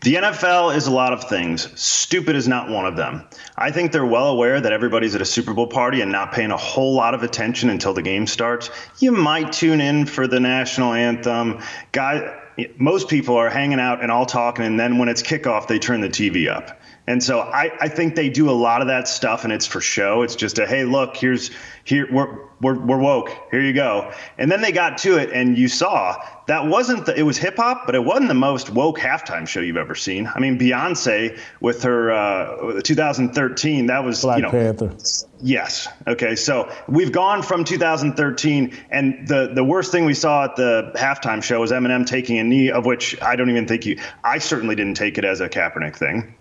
The N F L is a lot of things. Stupid is not one of them. I think they're well aware that everybody's at a Super Bowl party and not paying a whole lot of attention until the game starts. You might tune in for the national anthem. Guy, most people are hanging out and all talking, and then when it's kickoff, they turn the T V up. And so I, I think they do a lot of that stuff, and it's for show. It's just a, hey, look, here's here we're we're we're woke. Here you go. And then they got to it, and you saw that wasn't the, it was hip hop, but it wasn't the most woke halftime show you've ever seen. I mean, Beyonce with her uh, two thousand thirteen, that was Black you know, Panther. Yes. Okay. So we've gone from two thousand thirteen, and the the worst thing we saw at the halftime show was Eminem taking a knee, of which I don't even think he. I certainly didn't take it as a Kaepernick thing.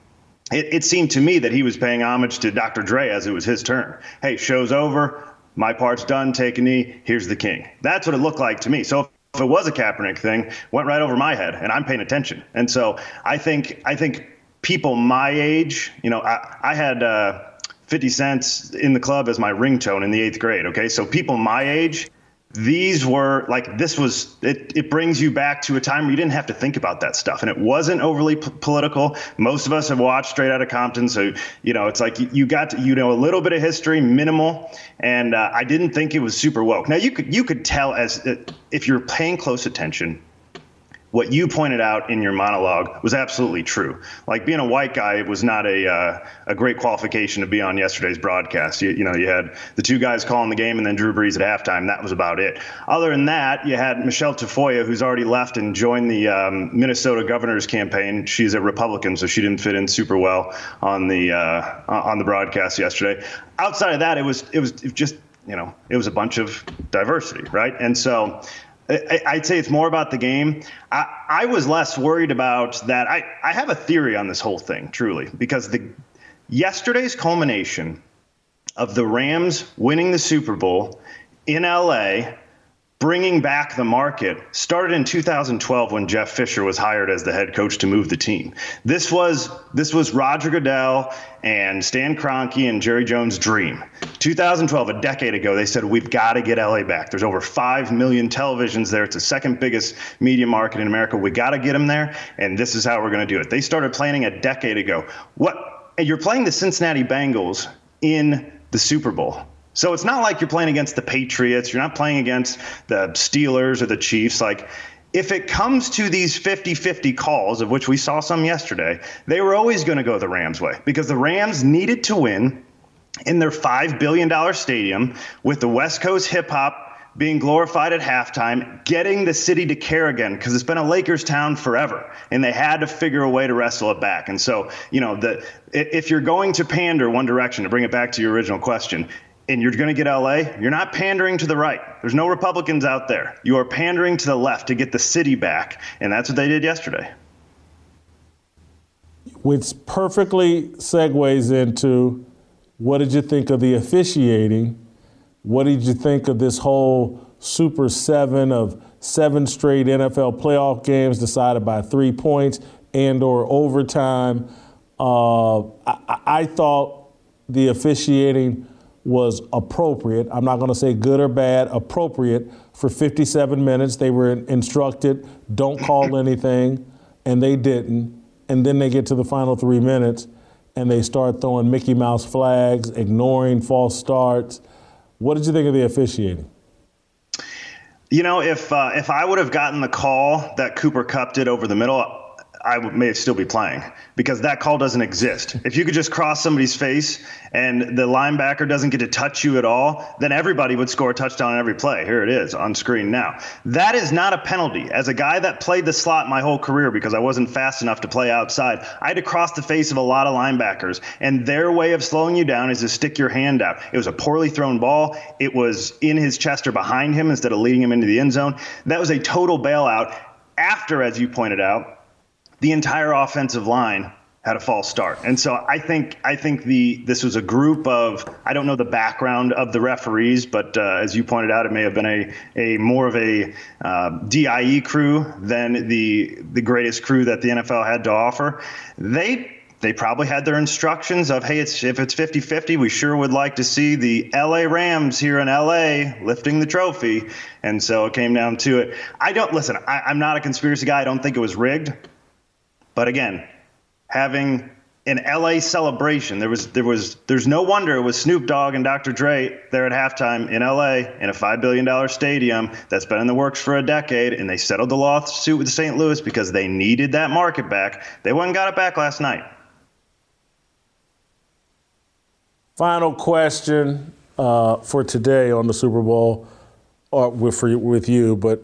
It, it seemed to me that he was paying homage to Doctor Dre as it was his turn. Hey, show's over. My part's done. Take a knee. Here's the king. That's what it looked like to me. So if, if it was a Kaepernick thing, went right over my head, and I'm paying attention. And so I think I think people my age, you know, I, I had uh, fifty cents in the club as my ringtone in the eighth grade. OK, so people my age. These were like this was it, it brings you back to a time where you didn't have to think about that stuff. And it wasn't overly p- political. Most of us have watched Straight Outta Compton. So, you know, it's like you, you got to, you know, a little bit of history, minimal. And uh, I didn't think it was super woke. Now, you could you could tell as uh, if you're paying close attention. What you pointed out in your monologue was absolutely true. Like being a white guy was not a uh, a great qualification to be on yesterday's broadcast. You, you know, you had the two guys calling the game and then Drew Brees at halftime. That was about it. Other than that, you had Michelle Tafoya, who's already left and joined the um, Minnesota governor's campaign. She's a Republican, so she didn't fit in super well on the uh, on the broadcast yesterday. Outside of that, it was it was just, you know, it was a bunch of diversity, right? And so I'd say it's more about the game. I, I was less worried about that. I, I have a theory on this whole thing, truly, because the yesterday's culmination of the Rams winning the Super Bowl in L A bringing back the market started in two thousand twelve when Jeff Fisher was hired as the head coach to move the team. This was this was Roger Goodell and Stan Kroenke and Jerry Jones' dream. two thousand twelve, a decade ago, they said, we've got to get L A back. There's over five million televisions there. It's the second biggest media market in America. We got to get them there, and this is how we're going to do it. They started planning a decade ago. What you're playing the Cincinnati Bengals in the Super Bowl. So it's not like you're playing against the Patriots. You're not playing against the Steelers or the Chiefs. Like, if it comes to these fifty-fifty calls, of which we saw some yesterday, they were always going to go the Rams way because the Rams needed to win in their five billion dollars stadium with the West Coast hip hop being glorified at halftime, getting the city to care again, because it's been a Lakers town forever, and they had to figure a way to wrestle it back. And so, you know, the, if you're going to pander one direction, to bring it back to your original question, and you're going to get L A, you're not pandering to the right. There's no Republicans out there. You are pandering to the left to get the city back, and that's what they did yesterday. Which perfectly segues into, what did you think of the officiating? What did you think of this whole Super Seven of seven straight N F L playoff games decided by three points and or overtime? Uh, I, I thought the officiating was appropriate. I'm not going to say good or bad, appropriate. For fifty-seven minutes, they were instructed, don't call anything, and they didn't. And then they get to the final three minutes, and they start throwing Mickey Mouse flags, ignoring false starts. What did you think of the officiating? You know, if uh, if I would have gotten the call that Cooper Kupp did over the middle, I may still be playing, because that call doesn't exist. If you could just cross somebody's face and the linebacker doesn't get to touch you at all, then everybody would score a touchdown on every play. Here it is on screen now. That is not a penalty. As a guy that played the slot my whole career because I wasn't fast enough to play outside, I had to cross the face of a lot of linebackers, and their way of slowing you down is to stick your hand out. It was a poorly thrown ball. It was in his chest or behind him instead of leading him into the end zone. That was a total bailout after, as you pointed out, the entire offensive line had a false start. And so I think I think the this was a group of, I don't know the background of the referees, but uh, as you pointed out, it may have been a a more of a uh, D I E crew than the the greatest crew that the N F L had to offer. They They probably had their instructions of, hey, it's, if it's fifty-fifty, we sure would like to see the L A Rams here in L A lifting the trophy. And so it came down to it. I don't listen, I, I'm not a conspiracy guy. I don't think it was rigged. But again, having an L A celebration, there was there was there's no wonder it was Snoop Dogg and Doctor Dre there at halftime in L A in a five billion dollars stadium that's been in the works for a decade, and they settled the lawsuit with Saint Louis because they needed that market back. They went and got it back last night. Final question uh, for today on the Super Bowl, or with, for, with you, but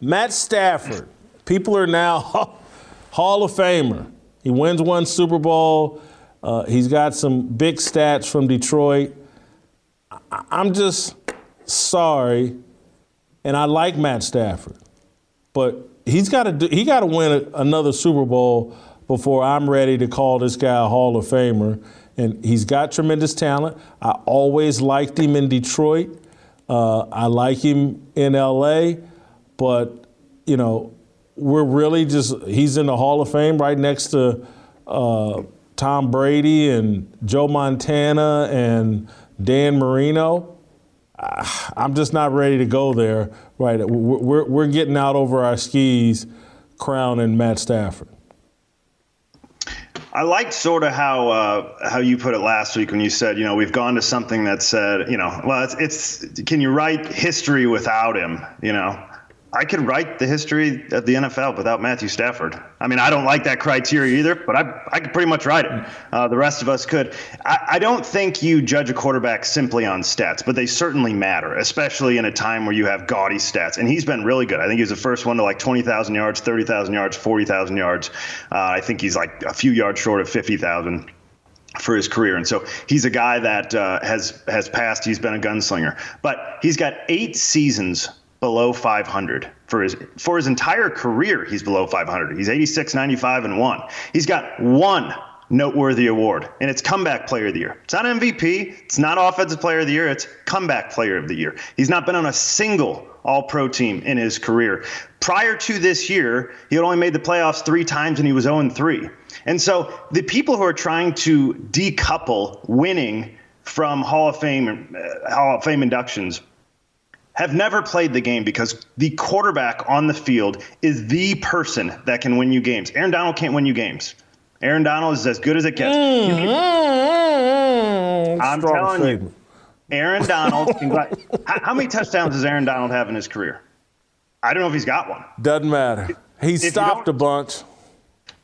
Matt Stafford. People are now Hall of Famer. He wins one Super Bowl. Uh, he's got some big stats from Detroit. I- I'm just sorry, and I like Matt Stafford, but he's got to do- he got to win a- another Super Bowl before I'm ready to call this guy a Hall of Famer. And he's got tremendous talent. I always liked him in Detroit. Uh, I like him in L A, but you know. We're really just, he's in the Hall of Fame right next to uh, Tom Brady and Joe Montana and Dan Marino. I'm just not ready to go there. Right, We're, we're getting out over our skis crowning Matt Stafford. I liked sort of how uh, how you put it last week when you said, you know, we've gone to something that said, you know, well, it's, it's can you write history without him, you know? I could write the history of the N F L without Matthew Stafford. I mean, I don't like that criteria either, but I I could pretty much write it. Uh, the rest of us could. I, I don't think you judge a quarterback simply on stats, but they certainly matter, especially in a time where you have gaudy stats. And he's been really good. I think he was the first one to like twenty thousand yards, thirty thousand yards, forty thousand yards. Uh, I think he's like a few yards short of fifty thousand for his career. And so he's a guy that uh, has has passed. He's been a gunslinger. But he's got eight seasons below five hundred for his for his entire career. He's below five hundred. He's eighty-six, ninety-five, and one. He's got one noteworthy award, and it's comeback player of the year. It's not M V P. It's not offensive player of the year. It's comeback player of the year. He's not been on a single all-pro team in his career. Prior to this year, he had only made the playoffs three times, and he was oh and three. And so the people who are trying to decouple winning from Hall of Fame, uh, Hall of Fame inductions have never played the game, because the quarterback on the field is the person that can win you games. Aaron Donald can't win you games. Aaron Donald is as good as it gets. Mm, mm, mm, I'm telling statement. you, Aaron Donald. can, how, how many touchdowns does Aaron Donald have in his career? I don't know if he's got one. Doesn't matter. He if stopped a bunch.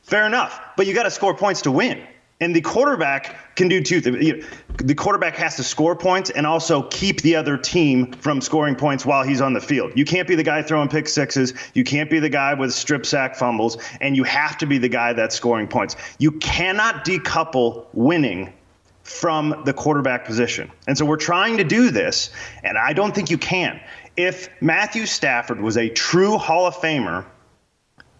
Fair enough. But you got to score points to win. And the quarterback can do two things. The quarterback has to score points and also keep the other team from scoring points while he's on the field. You can't be the guy throwing pick sixes. You can't be the guy with strip sack fumbles. And you have to be the guy that's scoring points. You cannot decouple winning from the quarterback position. And so we're trying to do this, and I don't think you can. If Matthew Stafford was a true Hall of Famer,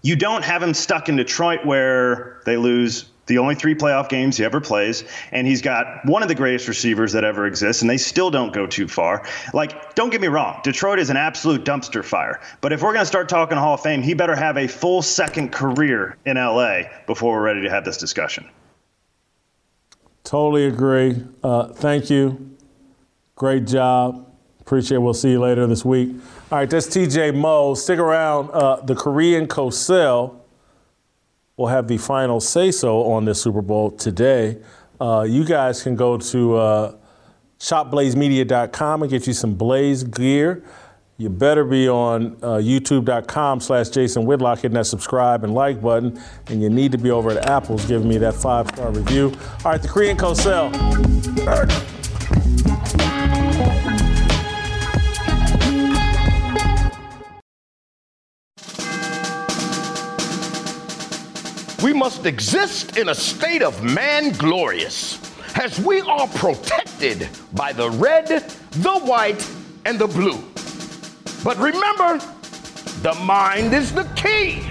you don't have him stuck in Detroit where they lose the only three playoff games he ever plays, and he's got one of the greatest receivers that ever exists, and they still don't go too far. Like, don't get me wrong, Detroit is an absolute dumpster fire. But if we're going to start talking Hall of Fame, he better have a full second career in L A before we're ready to have this discussion. Totally agree. Uh, thank you. Great job. Appreciate it. We'll see you later this week. All right, that's T J Moe. Stick around. Uh, the Korean Cosell will have the final say-so on this Super Bowl today. Uh, you guys can go to uh, shop blaze media dot com and get you some Blaze gear. You better be on uh, youtube.com slash Jason Whitlock, hitting that subscribe and like button. And you need to be over at Apple's giving me that five-star review. All right, the Korean Cosell. We must exist in a state of man glorious, as we are protected by the red, the white, and the blue. But remember, the mind is the key.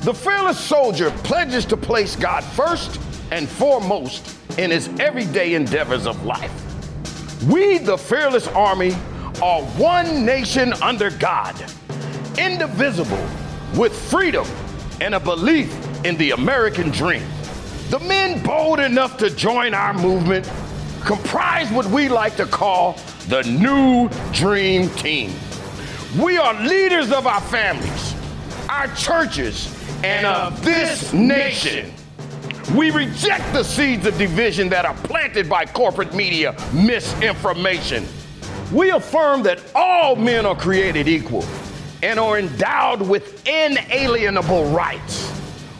The fearless soldier pledges to place God first and foremost in his everyday endeavors of life. We, the fearless army, are one nation under God, indivisible, with freedom and a belief in the American dream. The men bold enough to join our movement comprise what we like to call the New Dream Team. We are leaders of our families, our churches, and of this nation. We reject the seeds of division that are planted by corporate media misinformation. We affirm that all men are created equal and are endowed with inalienable rights,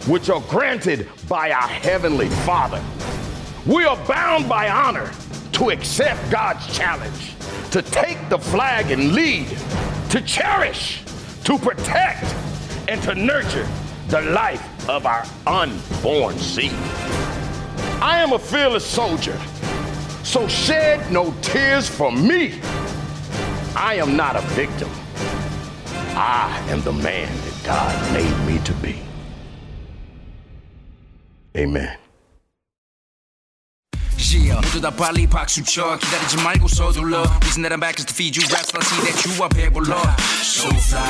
which are granted by our Heavenly Father. We are bound by honor to accept God's challenge, to take the flag and lead, to cherish, to protect, and to nurture the life of our unborn seed. I am a fearless soldier, so shed no tears for me. I am not a victim. I am the man that God made me to be. Amen. Yeah, 모두 다 빨리 박수쳐 기다리지 말고 서둘러 Reason that I'm back is to feed you raps but I see that you are 배불러 So fly.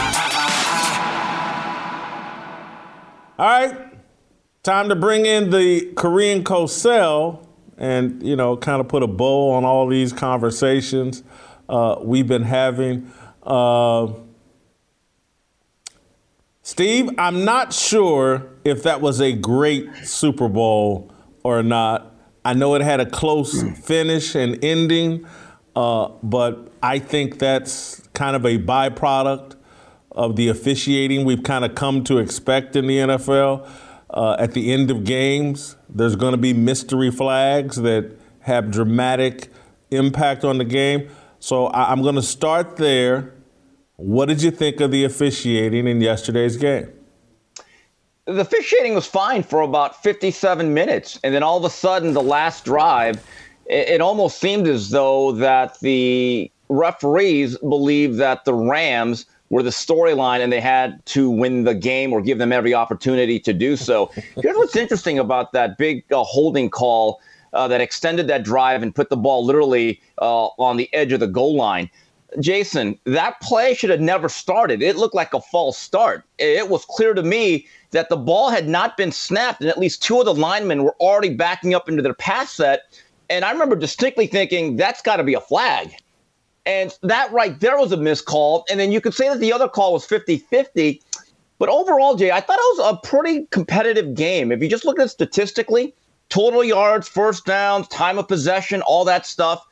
Alright, time to bring in the Korean Cosell and, you know, kind of put a bow on all these conversations uh, we've been having. Uh, Steve, I'm not sure if that was a great Super Bowl or not. I know it had a close finish and ending, uh, but I think that's kind of a byproduct of the officiating we've kind of come to expect in the N F L. Uh, at the end of games, there's going to be mystery flags that have dramatic impact on the game. So I- I'm going to start there. What did you think of the officiating in yesterday's game? The officiating was fine for about fifty-seven minutes, and then all of a sudden, the last drive, it, it almost seemed as though that the referees believed that the Rams were the storyline, and they had to win the game or give them every opportunity to do so. Here's what's interesting about that big uh, holding call uh, that extended that drive and put the ball literally uh, on the edge of the goal line. Jason, that play should have never started. It looked like a false start. It was clear to me that the ball had not been snapped, and at least two of the linemen were already backing up into their pass set. And I remember distinctly thinking, that's got to be a flag. And that right there was a missed call. And then you could say that the other call was fifty-fifty. But overall, Jay, I thought it was a pretty competitive game. If you just look at it statistically, total yards, first downs, time of possession, all that stuff,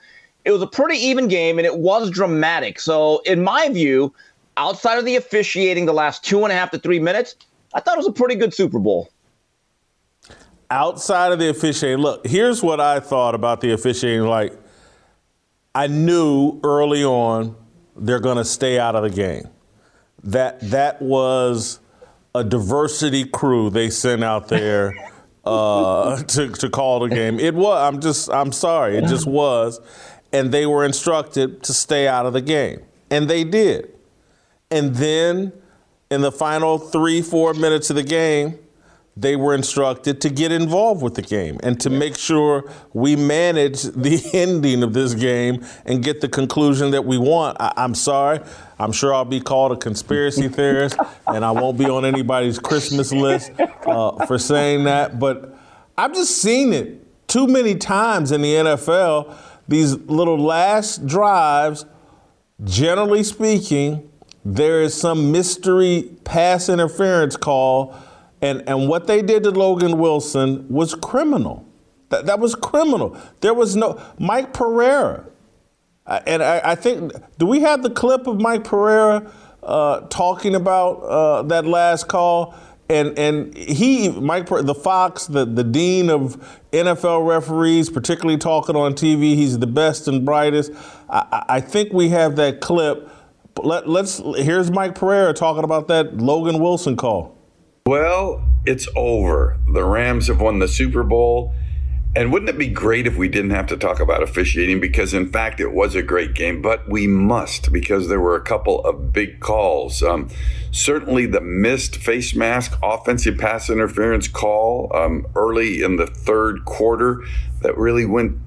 it was a pretty even game, and it was dramatic. So in my view, outside of the officiating the last two and a half to three minutes, I thought it was a pretty good Super Bowl. Outside of the officiating, look, here's what I thought about the officiating. Like, I knew early on they're going to stay out of the game. That that was a diversity crew they sent out there uh, to to call the game. It was. I'm just. I'm sorry. It just was, and they were instructed to stay out of the game, and they did. And then, in the final three, four minutes of the game, they were instructed to get involved with the game and to make sure we manage the ending of this game and get the conclusion that we want. I, I'm sorry. I'm sure I'll be called a conspiracy theorist, and I won't be on anybody's Christmas list uh, for saying that. But I've just seen it too many times in the N F L. These little last drives, generally speaking, there is some mystery pass interference call. And and what they did to Logan Wilson was criminal. That, that was criminal. There was no Mike Pereira. And I, I think, do we have the clip of Mike Pereira uh, talking about uh, that last call? And and he, Mike, the Fox, the, the dean of N F L referees, particularly talking on T V, he's the best and brightest. I, I think we have that clip. Let, let's here's Mike Pereira talking about that Logan Wilson call. Well, it's over. The Rams have won the Super Bowl. And wouldn't it be great if we didn't have to talk about officiating? Because, in fact, it was a great game. But we must, because there were a couple of big calls. Um, certainly the missed face mask offensive pass interference call um, early in the third quarter that really went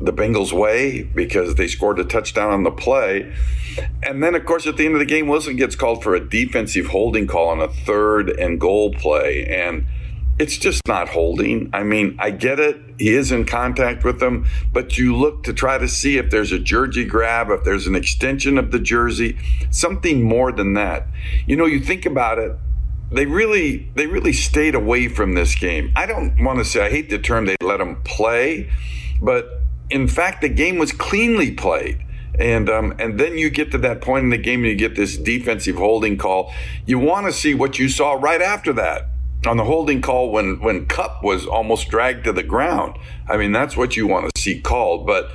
the Bengals' way because they scored a touchdown on the play. And then, of course, at the end of the game, Wilson gets called for a defensive holding call on a third and goal play. And it's just not holding. I mean, I get it. He is in contact with them. But you look to try to see if there's a jersey grab, if there's an extension of the jersey, something more than that. You know, you think about it. They really they really stayed away from this game. I don't want to say I hate the term they let them play, but in fact, the game was cleanly played. And um, and then you get to that point in the game and you get this defensive holding call. You want to see what you saw right after that on the holding call when, when Kupp was almost dragged to the ground. I mean, that's what you want to see called. But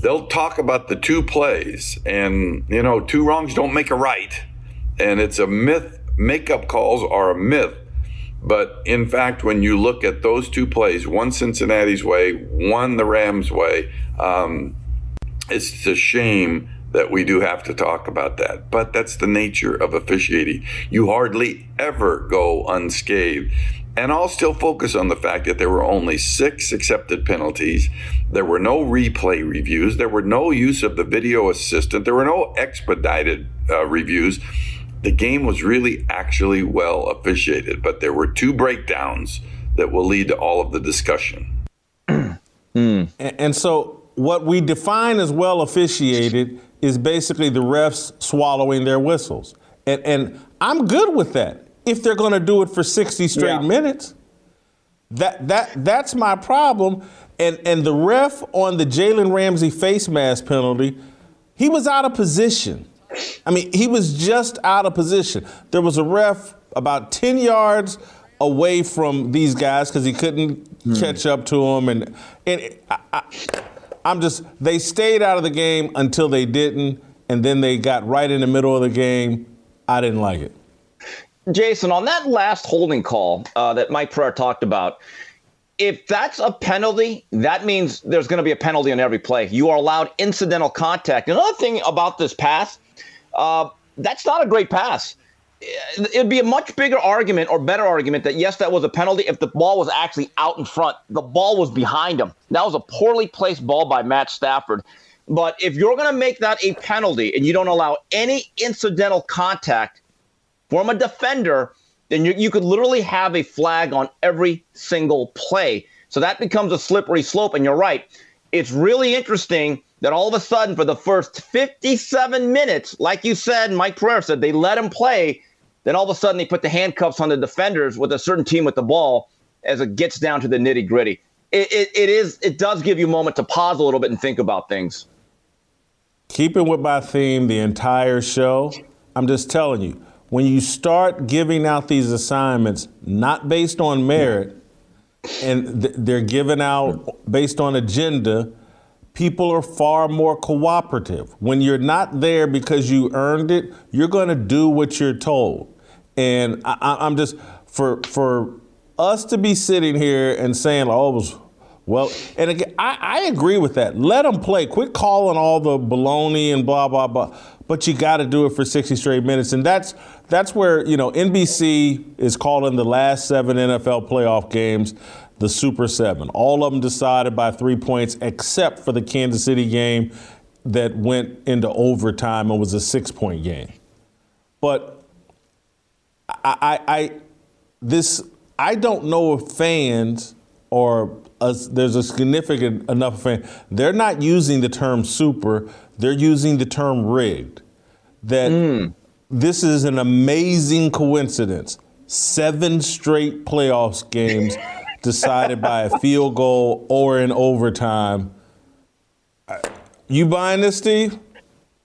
they'll talk about the two plays. And, you know, two wrongs don't make a right. And it's a myth. Makeup calls are a myth. But, in fact, when you look at those two plays, one Cincinnati's way, one the Rams' way, um, it's a shame that we do have to talk about that. But that's the nature of officiating. You hardly ever go unscathed. And I'll still focus on the fact that there were only six accepted penalties. There were no replay reviews. There were no use of the video assistant. There were no expedited uh, reviews. The game was really actually well officiated, but there were two breakdowns that will lead to all of the discussion. mm. and, and so what we define as well officiated is basically the refs swallowing their whistles. And, and I'm good with that if they're going to do it for sixty straight yeah. minutes. That that that's my problem. And, and the ref on the Jalen Ramsey face mask penalty, he was out of position. I mean, he was just out of position. There was a ref about ten yards away from these guys because he couldn't mm. catch up to them. And, and I, I, I'm just – they stayed out of the game until they didn't, and then they got right in the middle of the game. I didn't like it. Jason, on that last holding call uh, that Mike Pereira talked about, if that's a penalty, that means there's going to be a penalty on every play. You are allowed incidental contact. Another thing about this pass – Uh, that's not a great pass. It'd be a much bigger argument or better argument that, yes, that was a penalty if the ball was actually out in front. The ball was behind him. That was a poorly placed ball by Matt Stafford. But if you're going to make that a penalty and you don't allow any incidental contact from a defender, then you, you could literally have a flag on every single play. So that becomes a slippery slope, and you're right. It's really interesting that all of a sudden for the first fifty-seven minutes, like you said, Mike Pereira said, they let him play. Then all of a sudden they put the handcuffs on the defenders with a certain team with the ball as it gets down to the nitty-gritty. It, it, it is. It does give you a moment to pause a little bit and think about things. Keeping with my theme the entire show, I'm just telling you, when you start giving out these assignments not based on merit, and th- they're given out based on agenda, people are far more cooperative. When you're not there because you earned it, you're going to do what you're told. And I- I'm just, for for us to be sitting here and saying, oh, well, and again, I-, I agree with that. Let them play. Quit calling all the baloney and blah, blah, blah. But you got to do it for sixty straight minutes. And that's that's where, you know, N B C is calling the last seven N F L playoff games the Super Seven. All of them decided by three points, except for the Kansas City game that went into overtime and was a six-point game. But I, I, I this I don't know if fans or a, there's a significant enough fan. They're not using the term super. They're using the term rigged. That mm. This is an amazing coincidence. Seven straight playoffs games decided by a field goal or in overtime. You buying this, Steve?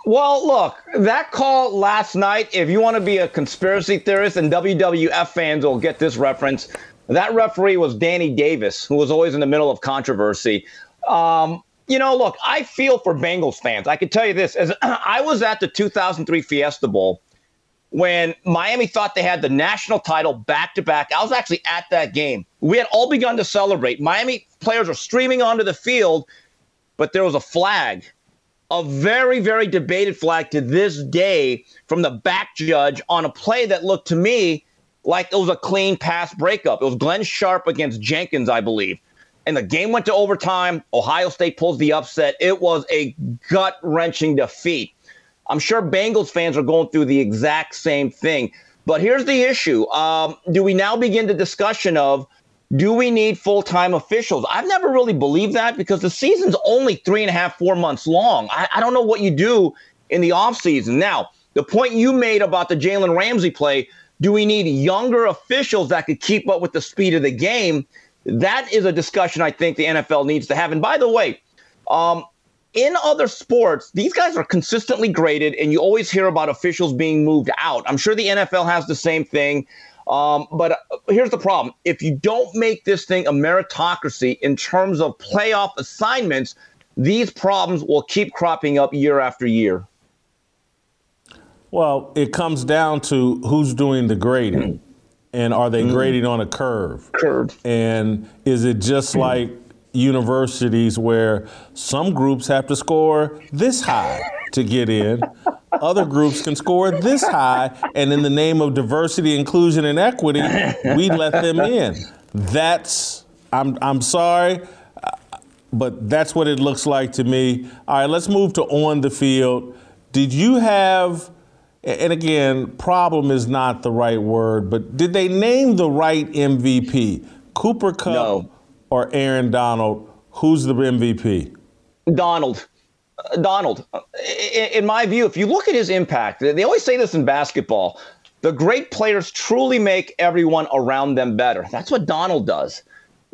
Well, look, that call last night, if you want to be a conspiracy theorist, and W W F fans will get this reference, that referee was Danny Davis, who was always in the middle of controversy. Um, you know, look, I feel for Bengals fans. I can tell you this. As I was at the two thousand three Fiesta Bowl when Miami thought they had the national title back-to-back. I was actually at that game. We had all begun to celebrate. Miami players were streaming onto the field, but there was a flag, a very, very debated flag to this day from the back judge on a play that looked to me like it was a clean pass breakup. It was Glenn Sharp against Jenkins, I believe. And the game went to overtime. Ohio State pulls the upset. It was a gut-wrenching defeat. I'm sure Bengals fans are going through the exact same thing. But here's the issue. Um, do we now begin the discussion of, do we need full-time officials? I've never really believed that because the season's only three and a half, four months long. I, I don't know what you do in the offseason. Now, the point you made about the Jalen Ramsey play, do we need younger officials that could keep up with the speed of the game? That is a discussion I think the N F L needs to have. And by the way, um, in other sports, these guys are consistently graded, and you always hear about officials being moved out. I'm sure the N F L has the same thing. Um, but here's the problem. If you don't make this thing a meritocracy in terms of playoff assignments, these problems will keep cropping up year after year. Well, it comes down to who's doing the grading, and are they mm-hmm. grading on a curve? Curve. And is it just mm-hmm. like universities where some groups have to score this high to get in, other groups can score this high, and in the name of diversity, inclusion, and equity, we let them in? That's, I'm, I'm sorry, but that's what it looks like to me. All right, let's move to on the field. Did you have... And again, problem is not the right word, but did they name the right M V P? Cooper Kupp no. or Aaron Donald? Who's the M V P? Donald. Uh, Donald. In my view, if you look at his impact, they always say this in basketball, the great players truly make everyone around them better. That's what Donald does.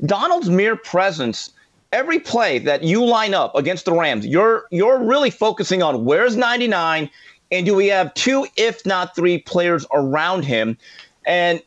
Donald's mere presence, every play that you line up against the Rams, you're you're really focusing on where's ninety-nine. And do we have two, if not three, players around him? And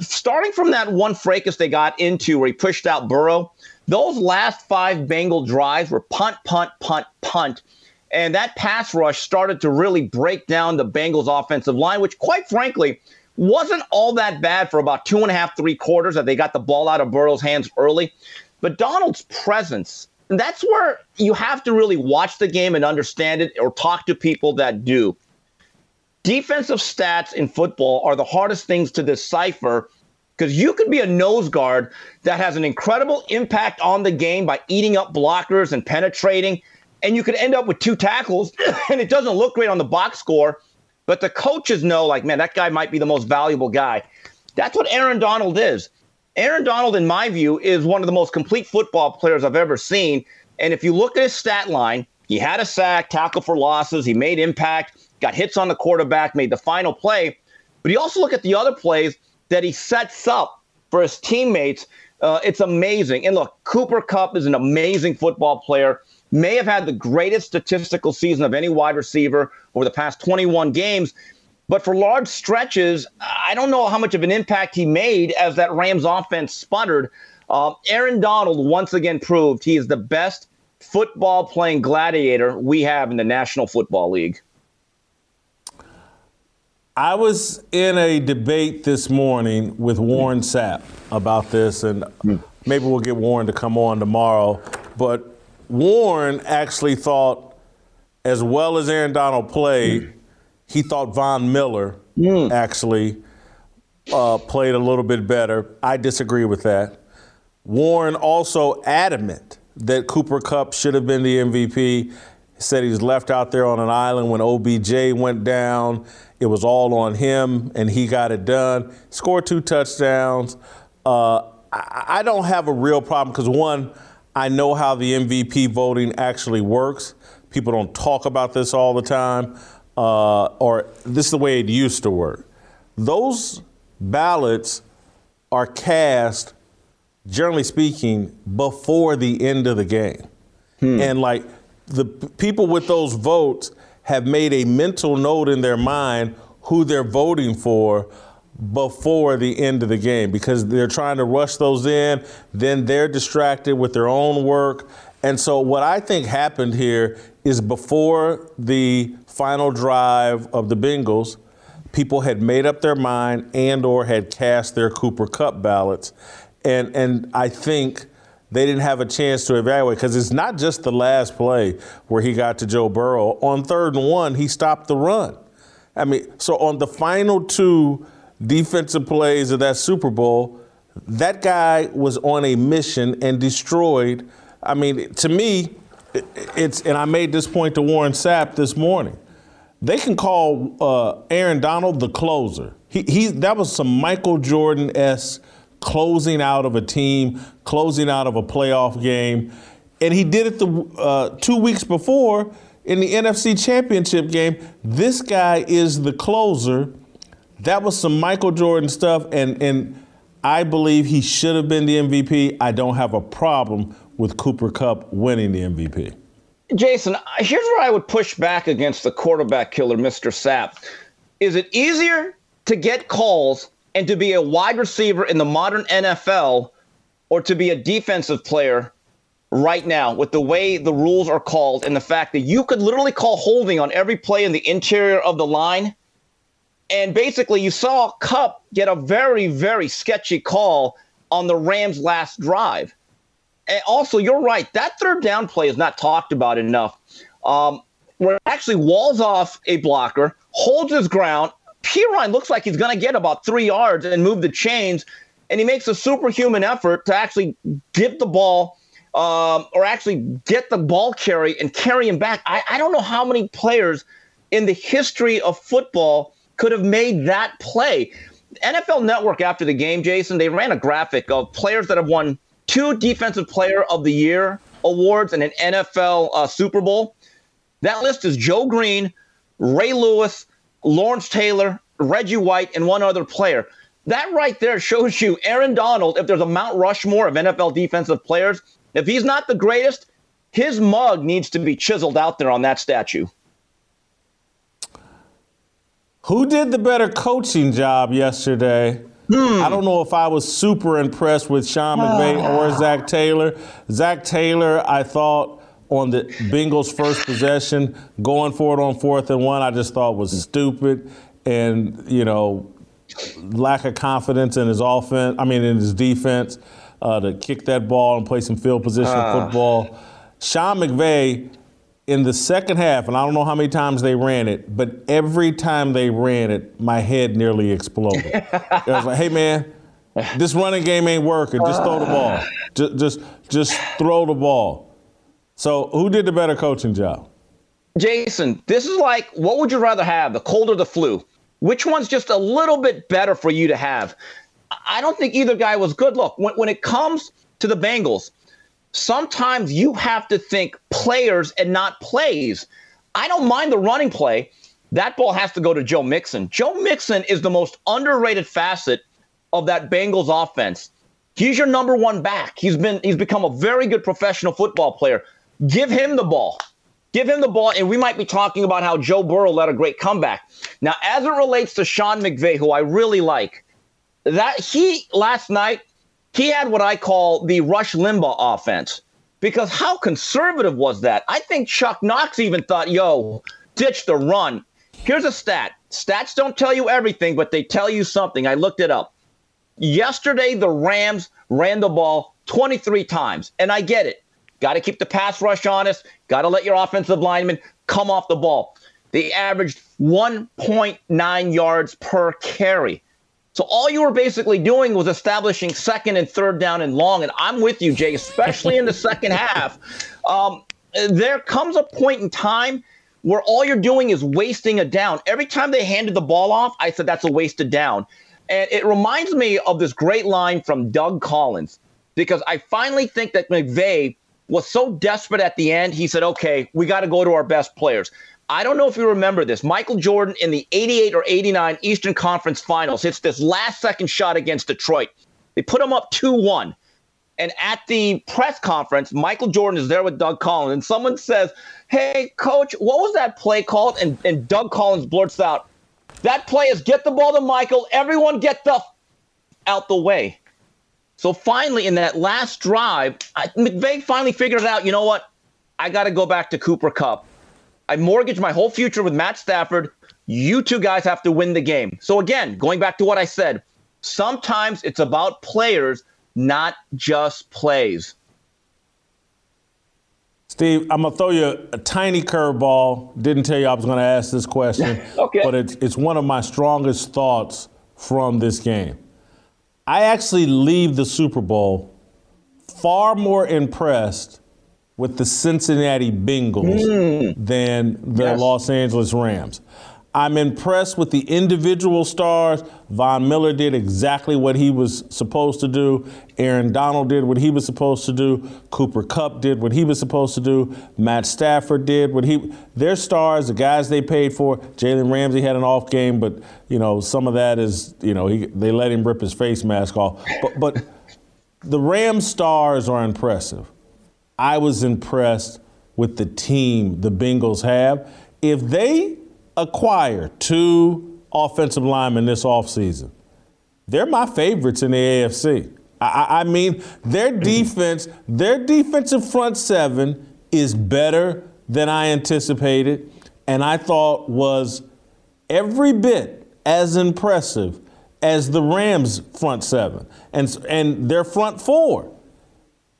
starting from that one fracas they got into where he pushed out Burrow, those last five Bengal drives were punt, punt, punt, punt. And that pass rush started to really break down the Bengals' offensive line, which, quite frankly, wasn't all that bad for about two and a half, three quarters that they got the ball out of Burrow's hands early. But Donald's presence... That's where you have to really watch the game and understand it or talk to people that do. defensive stats in football are the hardest things to decipher, because you could be a nose guard that has an incredible impact on the game by eating up blockers and penetrating, and you could end up with two tackles, and it doesn't look great on the box score, but the coaches know, like, man, that guy might be the most valuable guy. That's what Aaron Donald is. Aaron Donald, in my view, is one of the most complete football players I've ever seen, and if you look at his stat line, he had a sack, tackle for losses, he made impact, got hits on the quarterback, made the final play, but you also look at the other plays that he sets up for his teammates. Uh, it's amazing. And look, Cooper Kupp is an amazing football player, may have had the greatest statistical season of any wide receiver over the past twenty-one games, but for large stretches, I don't know how much of an impact he made as that Rams offense sputtered. Uh, Aaron Donald once again proved he is the best football-playing gladiator we have in the National Football League. I was in a debate this morning with Warren Sapp about this, and maybe we'll get Warren to come on tomorrow. But Warren actually thought, as well as Aaron Donald played, he thought Von Miller mm. actually uh, played a little bit better. I disagree with that. Warren also adamant that Cooper Kupp should have been the M V P. Said he was left out there on an island when O B J went down. It was all on him, and he got it done. Scored two touchdowns. Uh, I don't have a real problem because, one, I know how the M V P voting actually works. People don't talk about this all the time, uh, or this is the way it used to work. Those ballots are cast, generally speaking, before the end of the game. Hmm. And, like, the people with those votes have made a mental note in their mind who they're voting for before the end of the game because they're trying to rush those in. Then they're distracted with their own work. And so what I think happened here is before the final drive of the Bengals, people had made up their mind and or had cast their Cooper Kupp ballots. And, and I think they didn't have a chance to evaluate because it's not just the last play where he got to Joe Burrow. On third and one, he stopped the run. I mean, so on the final two defensive plays of that Super Bowl, that guy was on a mission and destroyed. I mean, to me, it's, and I made this point to Warren Sapp this morning, they can call uh, Aaron Donald the closer. He, he that was some Michael Jordan-esque closing out of a team, closing out of a playoff game. And he did it the uh, two weeks before in the N F C Championship game. This guy is the closer. That was some Michael Jordan stuff, and, and I believe he should have been the M V P. I don't have a problem with Cooper Kupp winning the M V P. Jason, here's where I would push back against the quarterback killer, Mister Sapp. Is it easier to get calls and to be a wide receiver in the modern N F L or to be a defensive player right now with the way the rules are called and the fact that you could literally call holding on every play in the interior of the line? And basically you saw Kupp get a very, very sketchy call on the Rams' last drive. And also, you're right, that third down play is not talked about enough. Um, where actually walls off a blocker, holds his ground, Pirine looks like he's going to get about three yards and move the chains, and he makes a superhuman effort to actually get the ball um, or actually get the ball carry and carry him back. I, I don't know how many players in the history of football could have made that play. N F L Network, after the game, Jason, they ran a graphic of players that have won two Defensive Player of the Year awards and an N F L uh, Super Bowl. That list is Joe Green, Ray Lewis, Lawrence Taylor, Reggie White, and one other player. That right there shows you Aaron Donald, if there's a Mount Rushmore of N F L defensive players, if he's not the greatest, his mug needs to be chiseled out there on that statue. Who did the better coaching job yesterday? Hmm. I don't know if I was super impressed with Sean McVay oh. or Zach Taylor. Zach Taylor, I thought, on the Bengals' first possession, going for it on fourth and one, I just thought was stupid and, you know, lack of confidence in his offense, I mean, in his defense, uh, to kick that ball and play some field position uh. football. Sean McVay, in the second half, and I don't know how many times they ran it, but every time they ran it, my head nearly exploded. I was like, hey, man, this running game ain't working. Just throw the ball. Just, just, just throw the ball. So who did the better coaching job? Jason, this is like, what would you rather have, the cold or the flu? Which one's just a little bit better for you to have? I don't think either guy was good. Look, when, when it comes to the Bengals, sometimes you have to think players and not plays. I don't mind the running play. That ball has to go to Joe Mixon. Joe Mixon is the most underrated facet of that Bengals offense. He's your number one back. He's been he's become a very good professional football player. Give him the ball. Give him the ball, and we might be talking about how Joe Burrow led a great comeback. Now, as it relates to Sean McVay, who I really like, that he last night, he had what I call the Rush Limbaugh offense, because how conservative was that? I think Chuck Knox even thought, yo, ditch the run. Here's a stat. Stats don't tell you everything, but they tell you something. I looked it up. Yesterday, the Rams ran the ball twenty-three times, and I get it. Got to keep the pass rush honest. Got to let your offensive linemen come off the ball. They averaged one point nine yards per carry. So all you were basically doing was establishing second and third down and long. And I'm with you, Jay, especially in the second half. Um, there comes a point in time where all you're doing is wasting a down. Every time they handed the ball off, I said that's a wasted down. And it reminds me of this great line from Doug Collins, because I finally think that McVay was so desperate at the end, he said, okay, we got to go to our best players. I don't know if you remember this. Michael Jordan in the eighty-eight or eighty-nine Eastern Conference Finals hits this last-second shot against Detroit. They put him up two one. And at the press conference, Michael Jordan is there with Doug Collins, and someone says, hey, Coach, what was that play called? And, and Doug Collins blurts out, that play is get the ball to Michael, everyone get the f- out the way. So finally, in that last drive, I, McVay finally figured it out. You know what? I got to go back to Cooper Kupp. I mortgaged my whole future with Matt Stafford. You two guys have to win the game. So again, going back to what I said, sometimes it's about players, not just plays. Steve, I'm going to throw you a tiny curveball. Didn't tell you I was going to ask this question. Okay. But it's, it's one of my strongest thoughts from this game. I actually leave the Super Bowl far more impressed with the Cincinnati Bengals mm. than the yes. Los Angeles Rams. I'm impressed with the individual stars. Von Miller did exactly what he was supposed to do. Aaron Donald did what he was supposed to do. Cooper Kupp did what he was supposed to do. Matt Stafford did what he – their stars, the guys they paid for. Jalen Ramsey had an off game, but, you know, some of that is, you know, he, they let him rip his face mask off. But, but the Rams stars are impressive. I was impressed with the team the Bengals have. If they – acquire two offensive linemen this offseason, they're my favorites in the A F C. I, I mean, their defense, their defensive front seven is better than I anticipated, and I thought was every bit as impressive as the Rams' front seven and and their front four.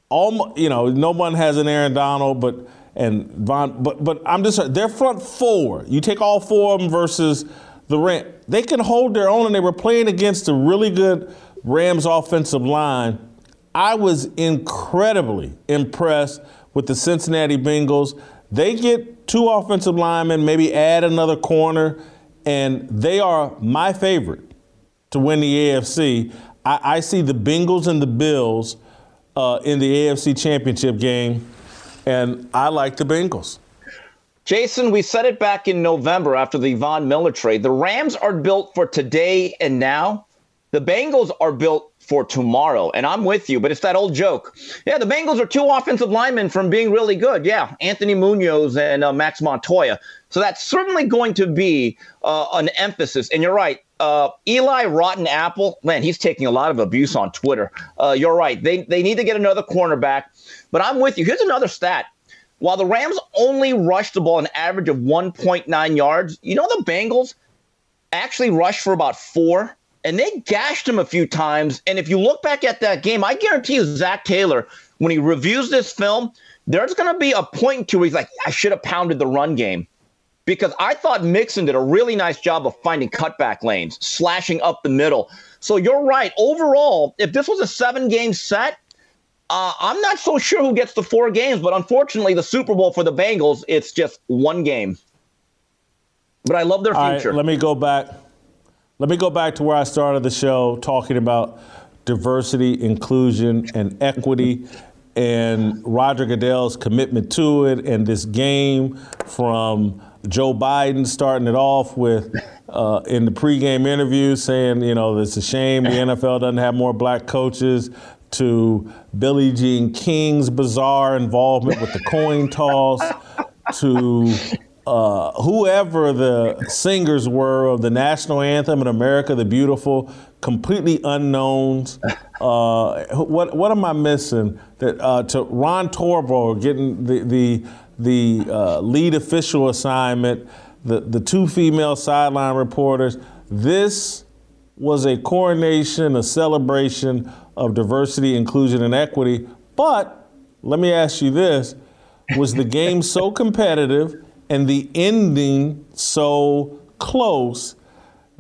Almost, you know, no one has an Aaron Donald, but. And Von, but but I'm just their front four. You take all four of them versus the Rams. They can hold their own, and they were playing against a really good Rams offensive line. I was incredibly impressed with the Cincinnati Bengals. They get two offensive linemen, maybe add another corner, and they are my favorite to win the A F C. I, I see the Bengals and the Bills uh, in the A F C Championship game. And I like the Bengals. Jason, we said it back in November after the Von Miller trade. The Rams are built for today and now. The Bengals are built for tomorrow. And I'm with you, but it's that old joke. Yeah, the Bengals are two offensive linemen from being really good. Yeah, Anthony Munoz and uh, Max Montoya. So that's certainly going to be uh, an emphasis. And you're right. Uh, Eli Rotten Apple, man, he's taking a lot of abuse on Twitter. Uh, you're right. They they need to get another cornerback. But I'm with you. Here's another stat. While the Rams only rushed the ball an average of one point nine yards, you know the Bengals actually rushed for about four, and they gashed him a few times. And if you look back at that game, I guarantee you Zach Taylor when he reviews this film, there's going to be a point to where he's like, I should have pounded the run game. Because I thought Mixon did a really nice job of finding cutback lanes, slashing up the middle. So you're right. Overall, if this was a seven-game set, uh, I'm not so sure who gets the four games. But unfortunately, the Super Bowl for the Bengals, it's just one game. But I love their future. All right, let me go back. Let me go back to where I started the show talking about diversity, inclusion, and equity. And Roger Goodell's commitment to it, and this game from Joe Biden starting it off with uh, in the pregame interview saying, you know, it's a shame the N F L doesn't have more black coaches, to Billie Jean King's bizarre involvement with the coin toss, to uh, whoever the singers were of the national anthem in America the Beautiful, completely unknowns. Uh, what what am I missing? That uh, to Ron Torborg getting the the the uh, lead official assignment, the the two female sideline reporters. This was a coronation, a celebration of diversity, inclusion, and equity. But let me ask you this: was the game so competitive and the ending so close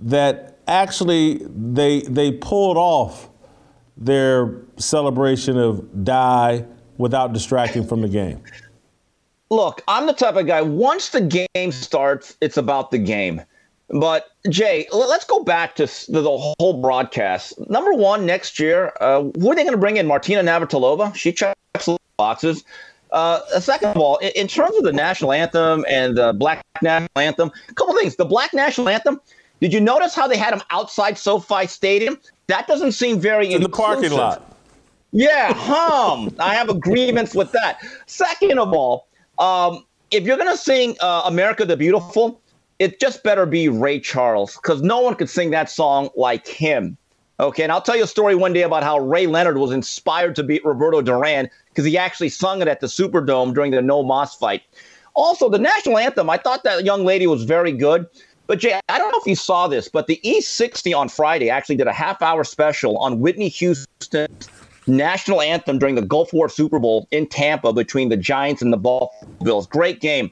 that actually they they pulled off their celebration of die without distracting from the game? Look, I'm the type of guy, once the game starts, it's about the game. But, Jay, let's go back to the whole broadcast. Number one, next year, uh, who are they going to bring in? Martina Navratilova? She checks the boxes. Uh, second of all, in terms of the national anthem and the black national anthem, a couple things. The black national anthem, did you notice how they had them outside SoFi Stadium? That doesn't seem very inclusive. In the parking lot. Yeah, hum. I have agreements with that. Second of all, um, if you're going to sing uh, America the Beautiful, it just better be Ray Charles, because no one could sing that song like him. Okay, and I'll tell you a story one day about how Ray Leonard was inspired to beat Roberto Duran because he actually sung it at the Superdome during the No Mas fight. Also, the national anthem, I thought that young lady was very good. But, Jay, I don't know if you saw this, but the E sixty on Friday actually did a half-hour special on Whitney Houston's national anthem during the Gulf War Super Bowl in Tampa between the Giants and the Buffalo Bills. Great game.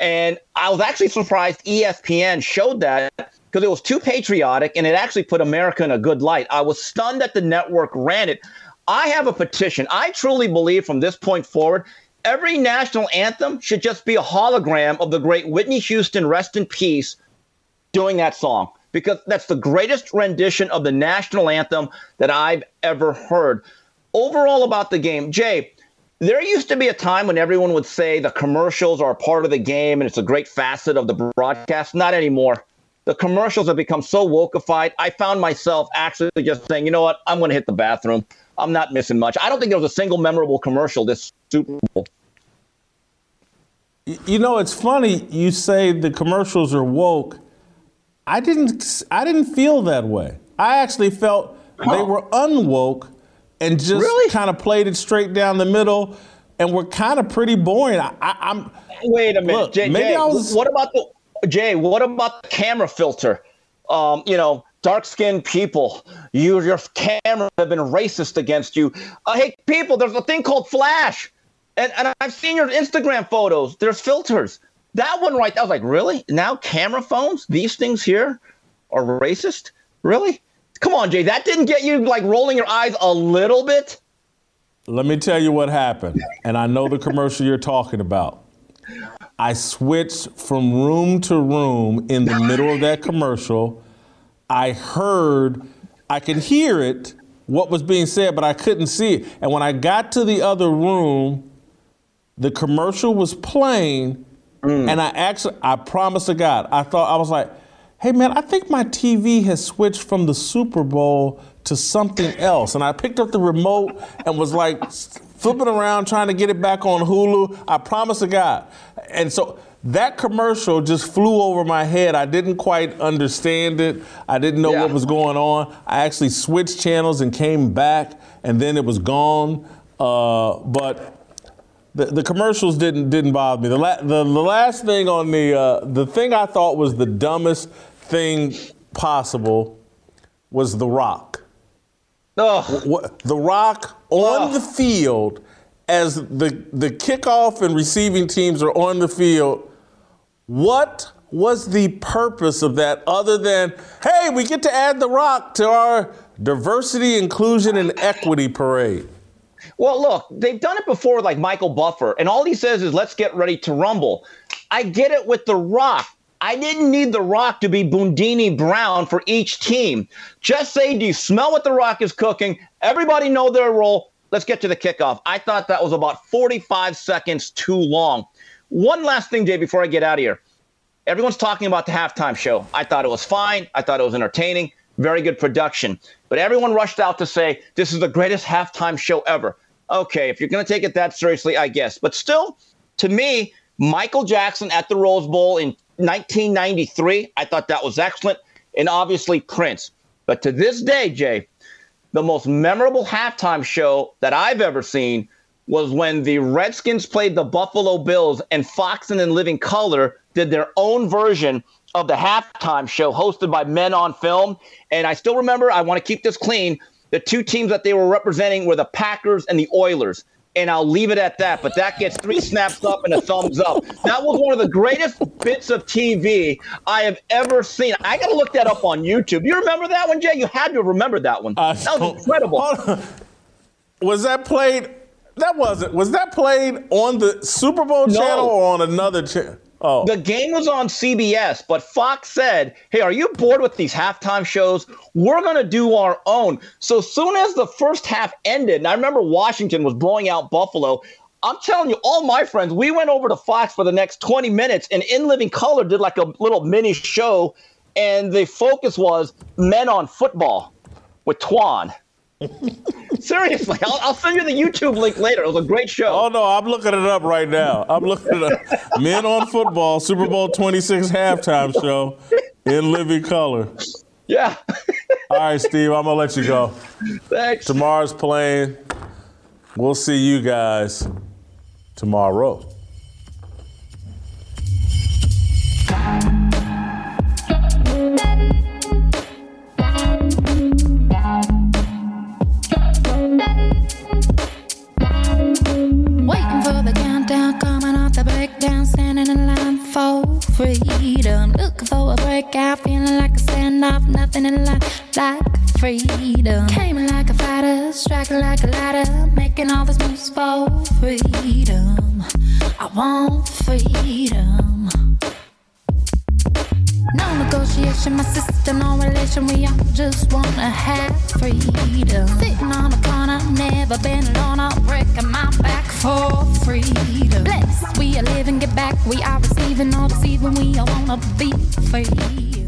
And I was actually surprised E S P N showed that because it was too patriotic, and it actually put America in a good light. I was stunned that the network ran it. I have a petition. I truly believe from this point forward – every national anthem should just be a hologram of the great Whitney Houston, rest in peace, doing that song, because that's the greatest rendition of the national anthem that I've ever heard. Overall about the game, Jay, there used to be a time when everyone would say the commercials are a part of the game and it's a great facet of the broadcast. Not anymore. The commercials have become so wokeified. I found myself actually just saying, you know what, I'm going to hit the bathroom. I'm not missing much. I don't think there was a single memorable commercial this Super Bowl. You know, it's funny you say the commercials are woke. I didn't I didn't feel that way. I actually felt huh. they were unwoke and just really? kind of played it straight down the middle and were kind of pretty boring. I, I, I'm Wait a minute, look, Jay, maybe Jay, I was, what about the Jay, what about the camera filter? Um, you know, dark-skinned people, you, your cameras have been racist against you. Uh, hey, people, there's a thing called Flash. And, and I've seen your Instagram photos. There's filters. That one right there, I was like, really? Now camera phones? These things here are racist? Really? Come on, Jay. That didn't get you, like, rolling your eyes a little bit? Let me tell you what happened. And I know the commercial you're talking about. I switched from room to room in the middle of that commercial. I heard, I could hear it, what was being said, but I couldn't see it. And when I got to the other room, the commercial was playing, mm. and I actually, I promise to God, I thought, I was like, hey man, I think my T V has switched from the Super Bowl to something else. And I picked up the remote and was like flipping around, trying to get it back on Hulu. I promise to God. And so that commercial just flew over my head. I didn't quite understand it. I didn't know yeah. what was going on. I actually switched channels and came back, and then it was gone. Uh, but the, the commercials didn't didn't bother me. The, la- the, the last thing on the uh, the thing I thought was the dumbest thing possible was The Rock. Ugh. The Rock on Ugh. the field as the, the kickoff and receiving teams are on the field, what was the purpose of that other than, hey, we get to add The Rock to our diversity, inclusion, and equity parade? Well, look, they've done it before with like Michael Buffer, and all he says is, let's get ready to rumble. I get it with The Rock. I didn't need The Rock to be Boondini Brown for each team. Just say, do you smell what The Rock is cooking? Everybody know their role. Let's get to the kickoff. I thought that was about forty-five seconds too long. One last thing, Dave, before I get out of here. Everyone's talking about the halftime show. I thought it was fine. I thought it was entertaining. Very good production. But everyone rushed out to say, this is the greatest halftime show ever. Okay, if you're going to take it that seriously, I guess. But still, to me, Michael Jackson at the Rose Bowl in nineteen ninety-three, I thought that was excellent. And obviously Prince. But to this day, Jay, the most memorable halftime show that I've ever seen was when the Redskins played the Buffalo Bills and Foxin and Living Color did their own version of the halftime show hosted by Men on Film. And I still remember, I want to keep this clean, the two teams that they were representing were the Packers and the Oilers. And I'll leave it at that. But that gets three snaps up and a thumbs up. That was one of the greatest bits of T V I have ever seen. I got to look that up on YouTube. You remember that one, Jay? You had to remember that one. Uh, that was incredible. Was that played? That wasn't. Was that played on the Super Bowl no. channel or on another channel? Oh. The game was on C B S, but Fox said, hey, are you bored with these halftime shows? We're going to do our own. So soon as the first half ended, and I remember Washington was blowing out Buffalo, I'm telling you, all my friends, we went over to Fox for the next twenty minutes, and In Living Color did like a little mini show, and the focus was Men on Football with Twan. Seriously, I'll, I'll send you the YouTube link later. It was a great show. Oh, no, I'm looking it up right now. I'm looking it up. Men on Football, Super Bowl twenty-six halftime show in living color. Yeah. All right, Steve, I'm going to let you go. Thanks. Tomorrow's playing. We'll see you guys tomorrow. Waiting for the countdown, coming off the breakdown, standing in line for freedom. Looking for a breakout, feeling like a standoff, nothing in life like freedom. Came like a fighter, striking like a ladder, making all these moves for freedom. I want freedom. No negotiation, my sister, no relation. We all just wanna have freedom. Sitting on a corner, never been alone. I'm breaking my back for freedom. Blessed, we are living, get back. We are receiving, all deceiving. We all wanna be free.